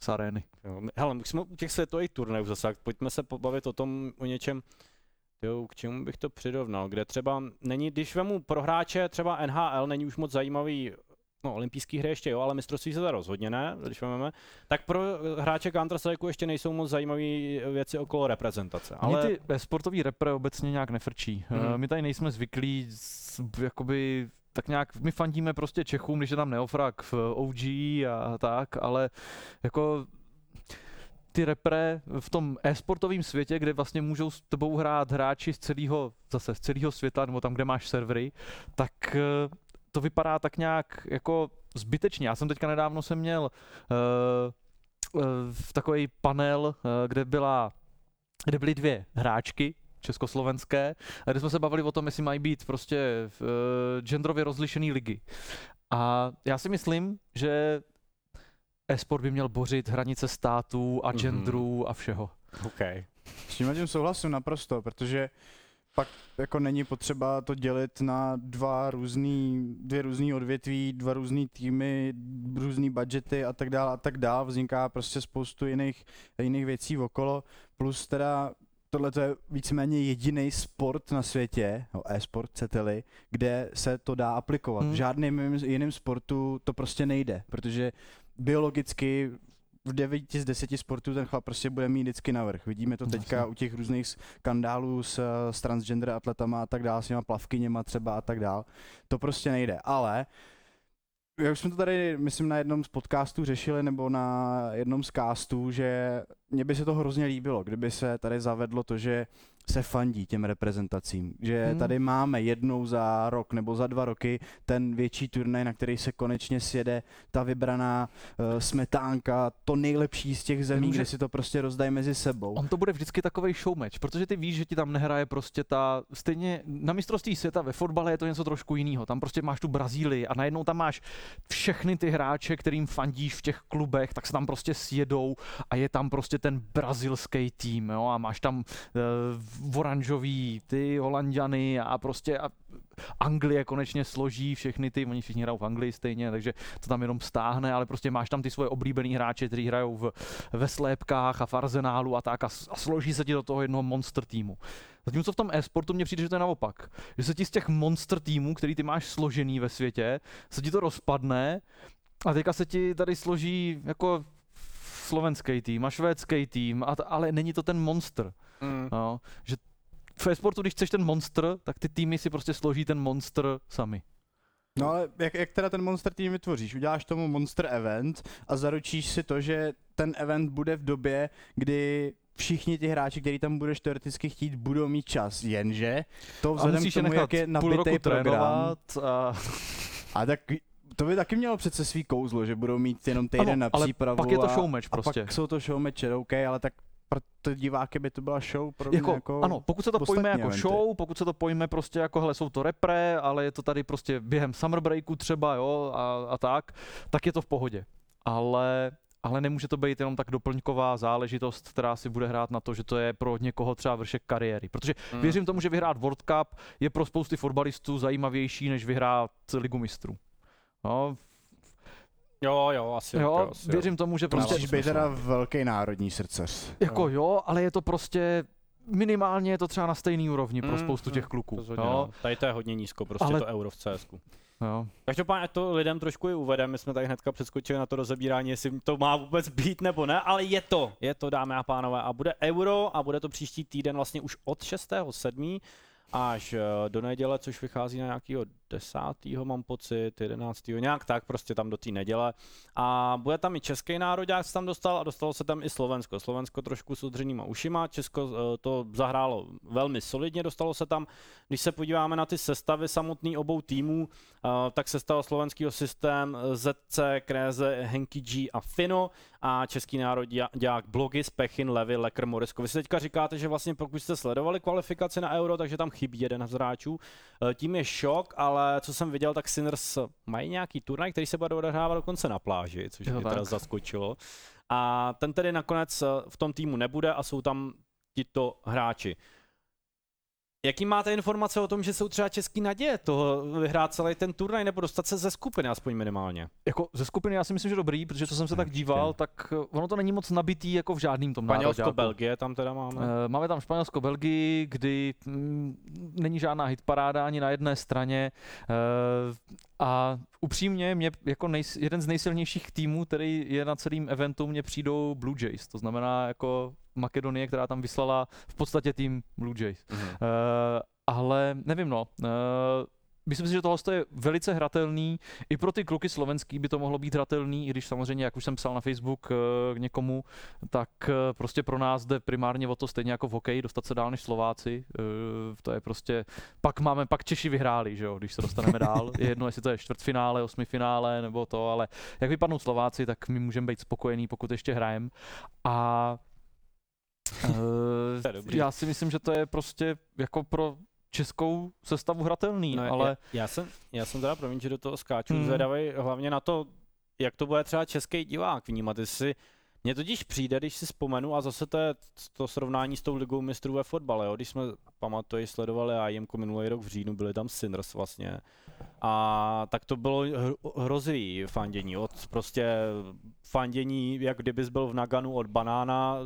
z arény. Jo, my, hele, musíme u těch světových turnajů zase, pojďme se pobavit o tom, o něčem, jo, k čemu bych to přirovnal, kde třeba není, když vemu pro hráče třeba N H L, není už moc zajímavý. No, olympijský hry ještě jo, ale mistrovství se rozhodně ne, když máme, tak pro hráče Counter-Strike ještě nejsou moc zajímavé věci okolo reprezentace. Ale mě ty sportovní repre obecně nějak nefrčí. Hmm. My tady nejsme zvyklí, jakoby, tak nějak, my fandíme prostě Čechům, když je tam Neofrag v O G a tak, ale jako ty repre v tom e-sportovém světě, kde vlastně můžou s tebou hrát hráči z celého, zase z celého světa, nebo tam, kde máš servery, tak to vypadá tak nějak jako zbytečně. Já jsem teďka nedávno jsem měl uh, uh, takový panel, uh, kde, byla, kde byly dvě hráčky československé, kde jsme se bavili o tom, jestli mají být prostě uh, genderově rozlišený ligy. A já si myslím, že e-sport by měl bořit hranice států a genderů mm-hmm. a všeho. Okay. S tím tím souhlasím naprosto, protože pak jako není potřeba to dělit na dva různý, dvě různý odvětví, dva různý týmy, různý budžety a tak dále a tak dále. Vzniká prostě spoustu jiných, jiných věcí okolo, plus teda tohle to je víceméně jediný sport na světě, no e-sport, chcete-li, kde se to dá aplikovat. Hmm. V žádném jiném sportu to prostě nejde, protože biologicky v devět z deseti sportů ten chlap prostě bude mít vždycky navrch. Vidíme to teďka u těch různých skandálů s, s transgender atletama a tak dále, s těma plavkyněma třeba a tak dále. To prostě nejde, ale já už jsme to tady, myslím, na jednom z podcastů řešili, nebo na jednom z castů, že mně by se to hrozně líbilo, kdyby se tady zavedlo to, že se fandí těm reprezentacím, že hmm. tady máme jednou za rok nebo za dva roky ten větší turnaj, na který se konečně sjede ta vybraná uh, smetánka, to nejlepší z těch zemí, kde si to prostě rozdají mezi sebou. On to bude vždycky takovej showmatch, protože ty víš, že ti tam nehraje prostě ta, stejně na mistrovství světa ve fotbale je to něco trošku jiného. Tam prostě máš tu Brazílii a najednou tam máš všechny ty hráče, kterým fandíš v těch klubech, tak se tam prostě sjedou a je tam prostě ten brazilský tým, jo, a máš tam uh, oranžový, ty Holanďany a prostě a Anglie konečně složí všechny ty, oni všichni hrajou v Anglii stejně, takže to tam jenom stáhne, ale prostě máš tam ty svoje oblíbený hráče, kteří hrajou v, ve slépkách a v Arsenálu a tak a, a složí se ti do toho jednoho monster týmu. Zatímco v tom e-sportu mně přijde, že to je naopak, že se ti z těch monster týmů, který ty máš složený ve světě, se ti to rozpadne a teďka se ti tady složí jako slovenský tým a švédský tým, a t- ale není to ten monster. Mm. No, že v e-sportu, když chceš ten monster, tak ty týmy si prostě složí ten monster sami. No ale jak, jak teda ten monster tým vytvoříš? Uděláš tomu monster event a zaručíš si to, že ten event bude v době, kdy všichni ti hráči, kteří tam budeš teoreticky chtít, budou mít čas, jenže to vzhledem k tomu, jak je nabitej program. A... a tak to by taky mělo přece svý kouzlo, že budou mít jenom týden ano, na přípravu, ale pak je to showmatch prostě. A pak jsou to showmatche, OK, ale tak pro diváky by to byla show, pro mě jako, jako ano, pokud se to pojme jako eventy. Show, pokud se to pojme prostě jako, hele, jsou to repre, ale je to tady prostě během summer breaku třeba, jo, a, a tak, tak je to v pohodě. Ale, ale nemůže to být jenom tak doplňková záležitost, která si bude hrát na to, že to je pro někoho třeba vršek kariéry. Protože hmm. věřím tomu, že vyhrát World Cup je pro spousty fotbalistů zajímavější, než vyhrát Ligu mistrů. No, Jo, jo, asi jo. jo asi, věřím jo. tomu, že prostě... Musíš být teda velký národní srdceř. Jako jo. jo, ale je to prostě... Minimálně je to třeba na stejný úrovni mm, pro spoustu mm, těch kluků. Rozhodně, jo. Tady to je hodně nízko, prostě ale... to euro v C S ku. Jo. Každopádně, ať to lidem trošku i uvedeme, my jsme tady hnedka přeskočili na to rozebírání, jestli to má vůbec být nebo ne, ale je to, je to, dámy a pánové, a bude euro a bude to příští týden vlastně už od šestého sedmého až do neděle, což vychází na nějakého desátého mám pocit, jedenáctého nějak tak, prostě tam do té neděle. A bude tam i český národák se tam dostal a dostalo se tam i Slovensko. Slovensko trošku s udřenýma ušima, Česko to zahrálo velmi solidně, dostalo se tam. Když se podíváme na ty sestavy samotný obou týmů, tak sestava slovenského systém Z C, Kréze, Henky G a Fino a český národák Blogy, Spechin, Levy, Lekr, Moresko. Vy si teďka říkáte, že vlastně pokud jste sledovali kvalifikaci na Euro, takže tam chybí jeden z hráčů. Tím je šok, ale Ale co jsem viděl, tak Sinners mají nějaký turnaj, který se bude odehrávat dokonce na pláži, což mě teda zaskočilo. A ten tedy nakonec v tom týmu nebude a jsou tam tito hráči. Jaký máte informace o tom, že jsou třeba český naděje toho vyhrát celý ten turnaj nebo dostat se ze skupiny aspoň minimálně? Jako ze skupiny já si myslím, že dobrý, protože co jsem se tak díval, tak ono to není moc nabitý jako v žádným tom nároďáku. Španělsko, Belgie tam teda máme. Máme tam Španělsko, Belgii, kdy m, není žádná hitparáda ani na jedné straně. A upřímně mě jako nejs- jeden z nejsilnějších týmů, který je na celém eventu, mě přijdou Blue Jays, to znamená jako Makedonie, která tam vyslala v podstatě tým Blue Jays. Mm-hmm. Uh, ale nevím, no. Uh, myslím si, že tohle je velice hratelný. I pro ty kluky slovenský by to mohlo být hratelný, i když samozřejmě, jak už jsem psal na Facebook uh, někomu, tak uh, prostě pro nás jde primárně o to stejně jako v hokeji, dostat se dál než Slováci. Uh, to je prostě, pak máme, pak Češi vyhráli, že jo, když se dostaneme dál. Je jedno, jestli to je čtvrtfinále, osmifinále nebo to, ale jak vypadnou Slováci, tak my můžeme být spokojení, pokud ještě hrajeme. A uh, já si myslím, že to je prostě jako pro českou sestavu hratelný, no, ale... Já, já, jsem, já jsem teda, promiň, že do toho skáču, mm. zvědavej hlavně na to, jak to bude třeba český divák vnímat, jestli... Mně totiž přijde, když si vzpomenu, a zase to je to srovnání s tou ligou mistrů ve fotbale, jo? Když jsme, pamatuji, sledovali I E M minulý rok v říjnu, byli tam Sinners vlastně, a tak to bylo hrozivý fandění, od prostě fandění, jak kdybys byl v Naganu od Banána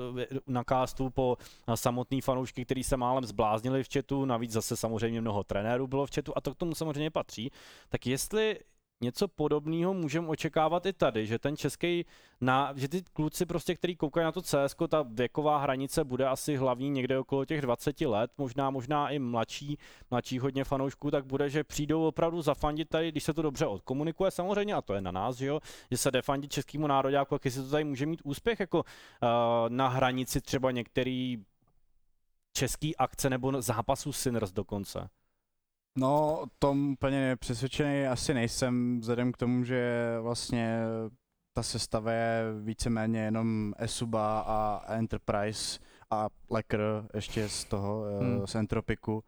na castu po samotný fanoušky, který se málem zbláznili v chatu, navíc zase samozřejmě mnoho trenérů bylo v chatu a to k tomu samozřejmě patří, tak jestli něco podobného můžeme očekávat i tady, že ten český, na, že ty kluci prostě, který koukají na to C S ko, ta věková hranice bude asi hlavní někde okolo těch dvaceti let, možná možná i mladší, mladší hodně fanoušků, tak bude, že přijdou opravdu zafandit tady, když se to dobře odkomunikuje samozřejmě, a to je na nás, že jo, že se defandit českému nároďáku, jak jestli to tady může mít úspěch, jako uh, na hranici třeba některý český akce nebo zápasů Sinners dokonce. No, tom úplně přesvědčený asi nejsem, vzhledem k tomu, že vlastně ta sestava je víceméně jenom Esuba a Enterprise a Lekr ještě z toho, hmm. z Entropiku,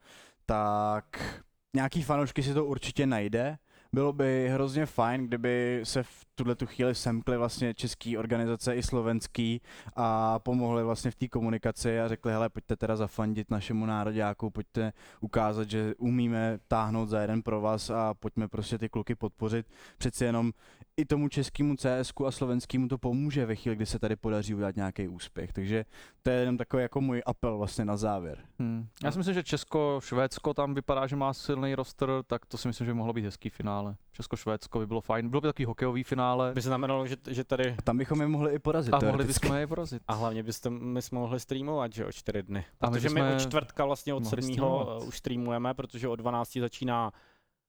tak nějaký fanoušky si to určitě najde. Bylo by hrozně fajn, kdyby se v tuhletu chvíli semkly vlastně český organizace i slovenský a pomohly vlastně v té komunikaci a řekli, hele, pojďte teda zafandit našemu nároďáku, pojďte ukázat, že umíme táhnout za jeden pro vás a pojďme prostě ty kluky podpořit. Přeci jenom i tomu českému C S ku a slovenskému to pomůže ve chvíli, kdy se tady podaří udělat nějaký úspěch. Takže to je jenom takový jako můj apel vlastně na závěr. Hmm. Já si myslím, že Česko, Švédsko tam vypadá, že má silný roster, tak to si myslím, že mohlo být hezký finále. Česko-Švédsko by bylo fajn. Bylo by takový hokejový finále. By znamenalo, že, že tady... A tam bychom je mohli i porazit. A mohli bychom je porazit. A hlavně byste, my jsme mohli streamovat, že o čtyři dny. Protože my, my od čtvrtka vlastně od sedmého už streamujeme, protože od dvanácti začíná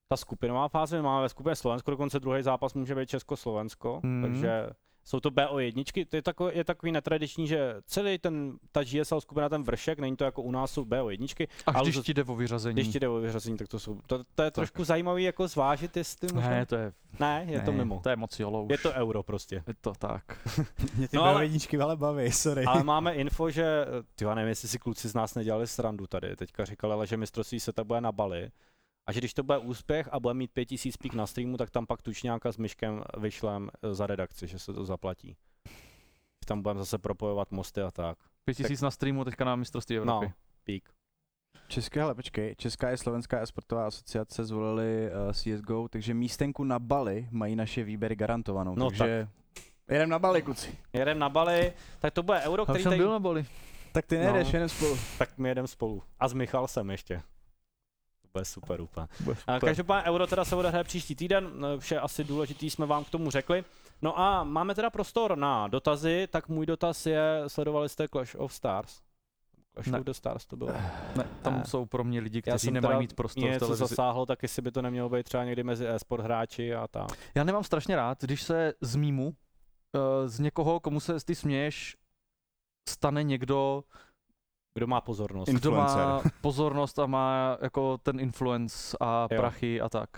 ta skupinová fáze. My máme ve skupině Slovensko, dokonce druhý zápas může být Česko-Slovensko, mm. takže Jsou to bé ó jedna, to je takový, je takový netradiční, že celý ten, ta G S L skupina, ten vršek, není to jako u nás, jsou bé ó jedna. A ale když to, ti jde o vyřazení. Když ti jde o vyřazení, tak to jsou, to, to je tak. Trošku zajímavý jako zvážit, jestli možná... Ne, to je... Ne, je ne, to mimo. To je moc jolo už. Je to euro prostě. Je to tak. Mě ty no bé ó jedna ale baví, sorry. Ale máme info, že, tyva nevím, jestli si kluci z nás nedělali srandu tady, teďka říkali, ale že mistrovství se ta bude na Bali. A že když to bude úspěch a bude mít pět tisíc pík na streamu, tak tam pak Tučňáka s Myškem vyšlem za redakci, že se to zaplatí. Tam budeme zase propojovat mosty a tak. pět tisíc tak... na streamu teďka na mistrovství Evropy. No, pík. České, ale počkej, Česká i Slovenská e-sportová asociace zvolili uh, C S G O, takže místenku na Bali mají naše výběry garantovanou, no, takže... Tak. Jedem na Bali, kuci. Jedem na Bali, tak to bude euro, který... Já jsem byl na Bali. Tak ty nejedeš, no, jedem spolu. Tak my jedem spolu. A s Michalsem ještě. Bude super úplně. Každopádně euro teda se odehraje příští týden, vše asi důležitý jsme vám k tomu řekli. No a máme teda prostor na dotazy, tak můj dotaz je, sledovali jste Clash of Stars? Clash ne. of the Stars to bylo? Ne, tam ne. Jsou pro mě lidi, kteří nemají mít prostor v televizi. Něco zasáhlo, tak jestli by to nemělo být třeba někdy mezi e-sport hráči a tak. Já nemám strašně rád, když se z mímu, z někoho, komu se ty směješ, stane někdo, kdo má pozornost. Kdo má pozornost a má jako ten influence a jo. Prachy a tak.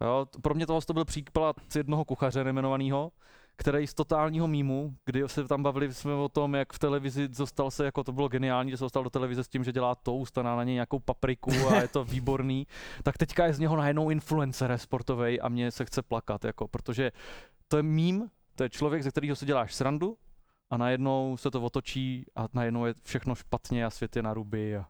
Jo, pro mě tohle to byl příklad jednoho kuchaře nejmenovaného, který z totálního mýmu, kdy se tam bavili jsme o tom, jak v televizi dostal se, jako to bylo geniální, že se dostal do televize s tím, že dělá toast a na něj nějakou papriku a je to výborný, tak teďka je z něho najednou influencer sportovej a mě se chce plakat, jako, protože to je mým, to je člověk, ze kterého si děláš srandu, a najednou se to otočí a najednou je všechno špatně a svět je na ruby. A...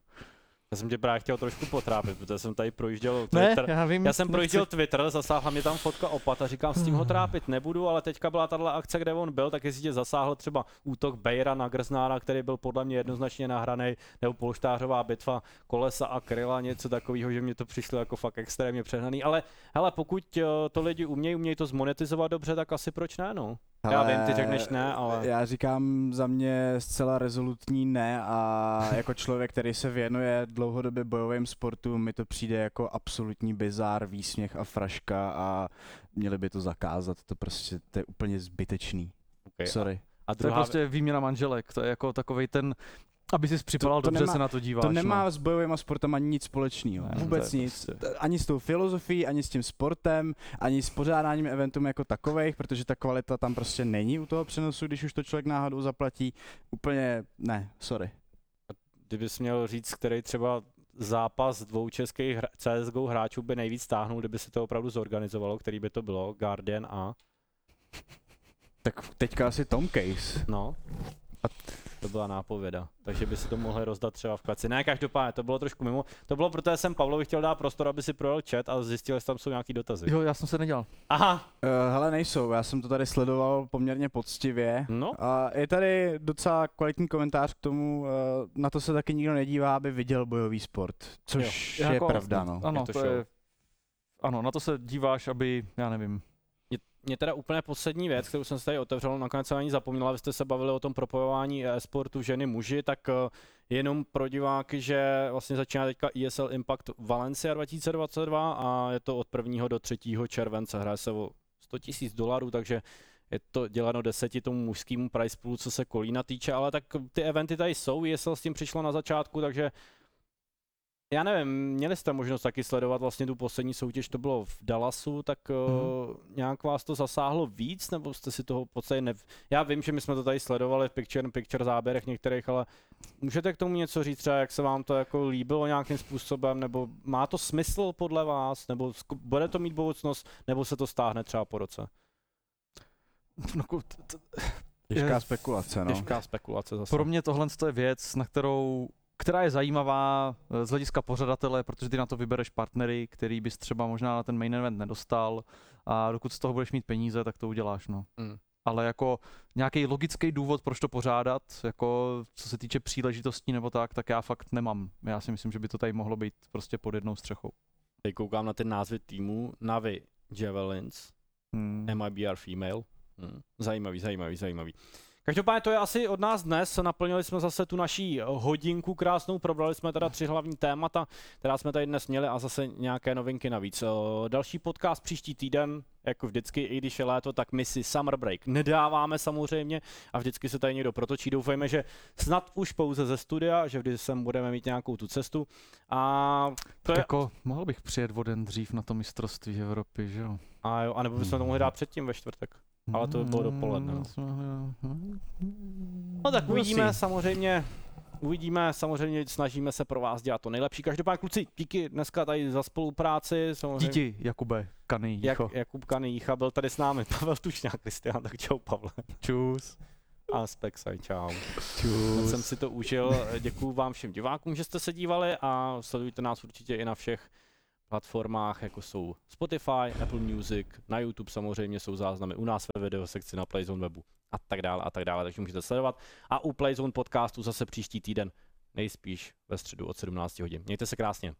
Já jsem tě právě chtěl trošku potrápit, protože jsem tady projížděl Twitter. Ne, já, vím, já jsem projížděl nechci... Twitter, zasáhla mě tam fotka opat a říkám, s tím ho trápit nebudu, ale teďka byla tato akce, kde on byl, tak jestli tě zasáhl třeba útok Bejra na Grznára, který byl podle mě jednoznačně nahranej, nebo polštářová bitva kolesa a kryla, něco takového, že mě to přišlo jako fakt extrémně přehnaný. Ale hele, pokud to lidi umějí, umějí to zmonetizovat dobře, tak asi proč ne, no? Hele, já vím, ty řekneš ne, ale... Já říkám za mě zcela rezolutní ne a jako člověk, který se věnuje dlouhodobě bojovým sportu, mi to přijde jako absolutní bizár, výsměch a fraška a měli by to zakázat, to prostě to je úplně zbytečný. Okay, sorry. A, a druhá... To je prostě výměna manželek, to je jako takovej ten... Aby jsi připadal dobře, nemá, se na to díváš. To nemá no. S bojovým sportem ani nic společného, vůbec nic. Prostě... Ani s tou filozofií, ani s tím sportem, ani s pořádáním eventům jako takových, protože ta kvalita tam prostě není u toho přenosu, když už to člověk náhodou zaplatí. Úplně ne, sorry. A kdybys měl říct, který třeba zápas dvou českých hra- C S G O hráčů by nejvíc stáhnul, kdyby se to opravdu zorganizovalo, který by to bylo? Guardian a... Tak teďka asi Tomkee. No. A to byla nápověda, takže by si to mohli rozdat třeba v kleci. Ne, každopádně, to bylo trošku mimo. To bylo, protože jsem Pavlovi chtěl dát prostor, aby si projel chat a zjistil, jestli tam jsou nějaký dotazy. Jo, já jsem se nedělal. Aha. Uh, hele, nejsou, já jsem to tady sledoval poměrně poctivě. No. A je tady docela kvalitní komentář k tomu, uh, na to se taky nikdo nedívá, aby viděl bojový sport, což je jako, pravda, no. Ano, je to to je, ano, na to se díváš, aby, já nevím. Mě teda úplně poslední věc, kterou jsem se tady otevřel, nakonec jsem ani zapomněla, vy jste se bavili o tom propojování e-sportu ženy muži, tak jenom pro diváky, že vlastně začíná teďka E S L Impact Valencia dva tisíce dvacet dva a je to od prvního do třetího července, hraje se o sto tisíc dolarů, takže je to děláno deseti tomu mužskému price poolu, co se Kolína týče, ale tak ty eventy tady jsou, E S L s tím přišlo na začátku, takže já nevím, měli jste možnost taky sledovat vlastně tu poslední soutěž, to bylo v Dallasu, tak mm-hmm. uh, nějak vás to zasáhlo víc, nebo jste si toho v podstatě nev... Já vím, že my jsme to tady sledovali v picture, picture záběrech některých, ale můžete k tomu něco říct třeba, jak se vám to jako líbilo nějakým způsobem, nebo má to smysl podle vás, nebo bude to mít budoucnost, nebo se to stáhne třeba po roce? No, t- t- Těžká spekulace, no. Těžká spekulace zase. Pro mě tohle je věc, na kterou... která je zajímavá z hlediska pořadatele, protože ty na to vybereš partnery, který bys třeba možná na ten main event nedostal a dokud z toho budeš mít peníze, tak to uděláš, no. Mm. Ale jako nějaký logický důvod, proč to pořádat, jako co se týče příležitostí nebo tak, tak já fakt nemám. Já si myslím, že by to tady mohlo být prostě pod jednou střechou. Teď koukám na ty názvy týmů, NAVI, Javelins, mm. M I B R Female, mm. zajímavý, zajímavý, zajímavý. Každopádně to je asi od nás dnes, naplnili jsme zase tu naší hodinku krásnou, probrali jsme teda tři hlavní témata, která jsme tady dnes měli a zase nějaké novinky navíc. Další podcast příští týden, jako vždycky, i když je léto, tak my si summer break nedáváme samozřejmě a vždycky se tady někdo protočí. Doufejme, že snad už pouze ze studia, že vždy sem budeme mít nějakou tu cestu. A to je... jako, mohl bych přijet o den dřív na to mistrovství Evropy, že jo? A jo, anebo bychom to mohli dát předtím ve čtvrtek. Ale to by bylo dopoledne. No tak uvidíme samozřejmě, uvidíme samozřejmě, snažíme se pro vás dělat to nejlepší. Každopádně kluci, díky dneska tady za spolupráci. Samozřejmě. Díky Jakube Kahnijích. Jakub Kahnijích byl tady s námi, Pavel Tučná-Kristaján, tak čau Pavle. Čus. A Spexaj, čau. Čus. Já jsem si to užil, děkuju vám všem divákům, že jste se dívali a sledujte nás určitě i na všech platformách, jako jsou Spotify, Apple Music, na YouTube samozřejmě jsou záznamy u nás ve videosekci na Playzone webu a tak dále a tak dále, takže můžete sledovat. A u Playzone podcastu zase příští týden, nejspíš ve středu od sedmnácti hodin. Mějte se krásně.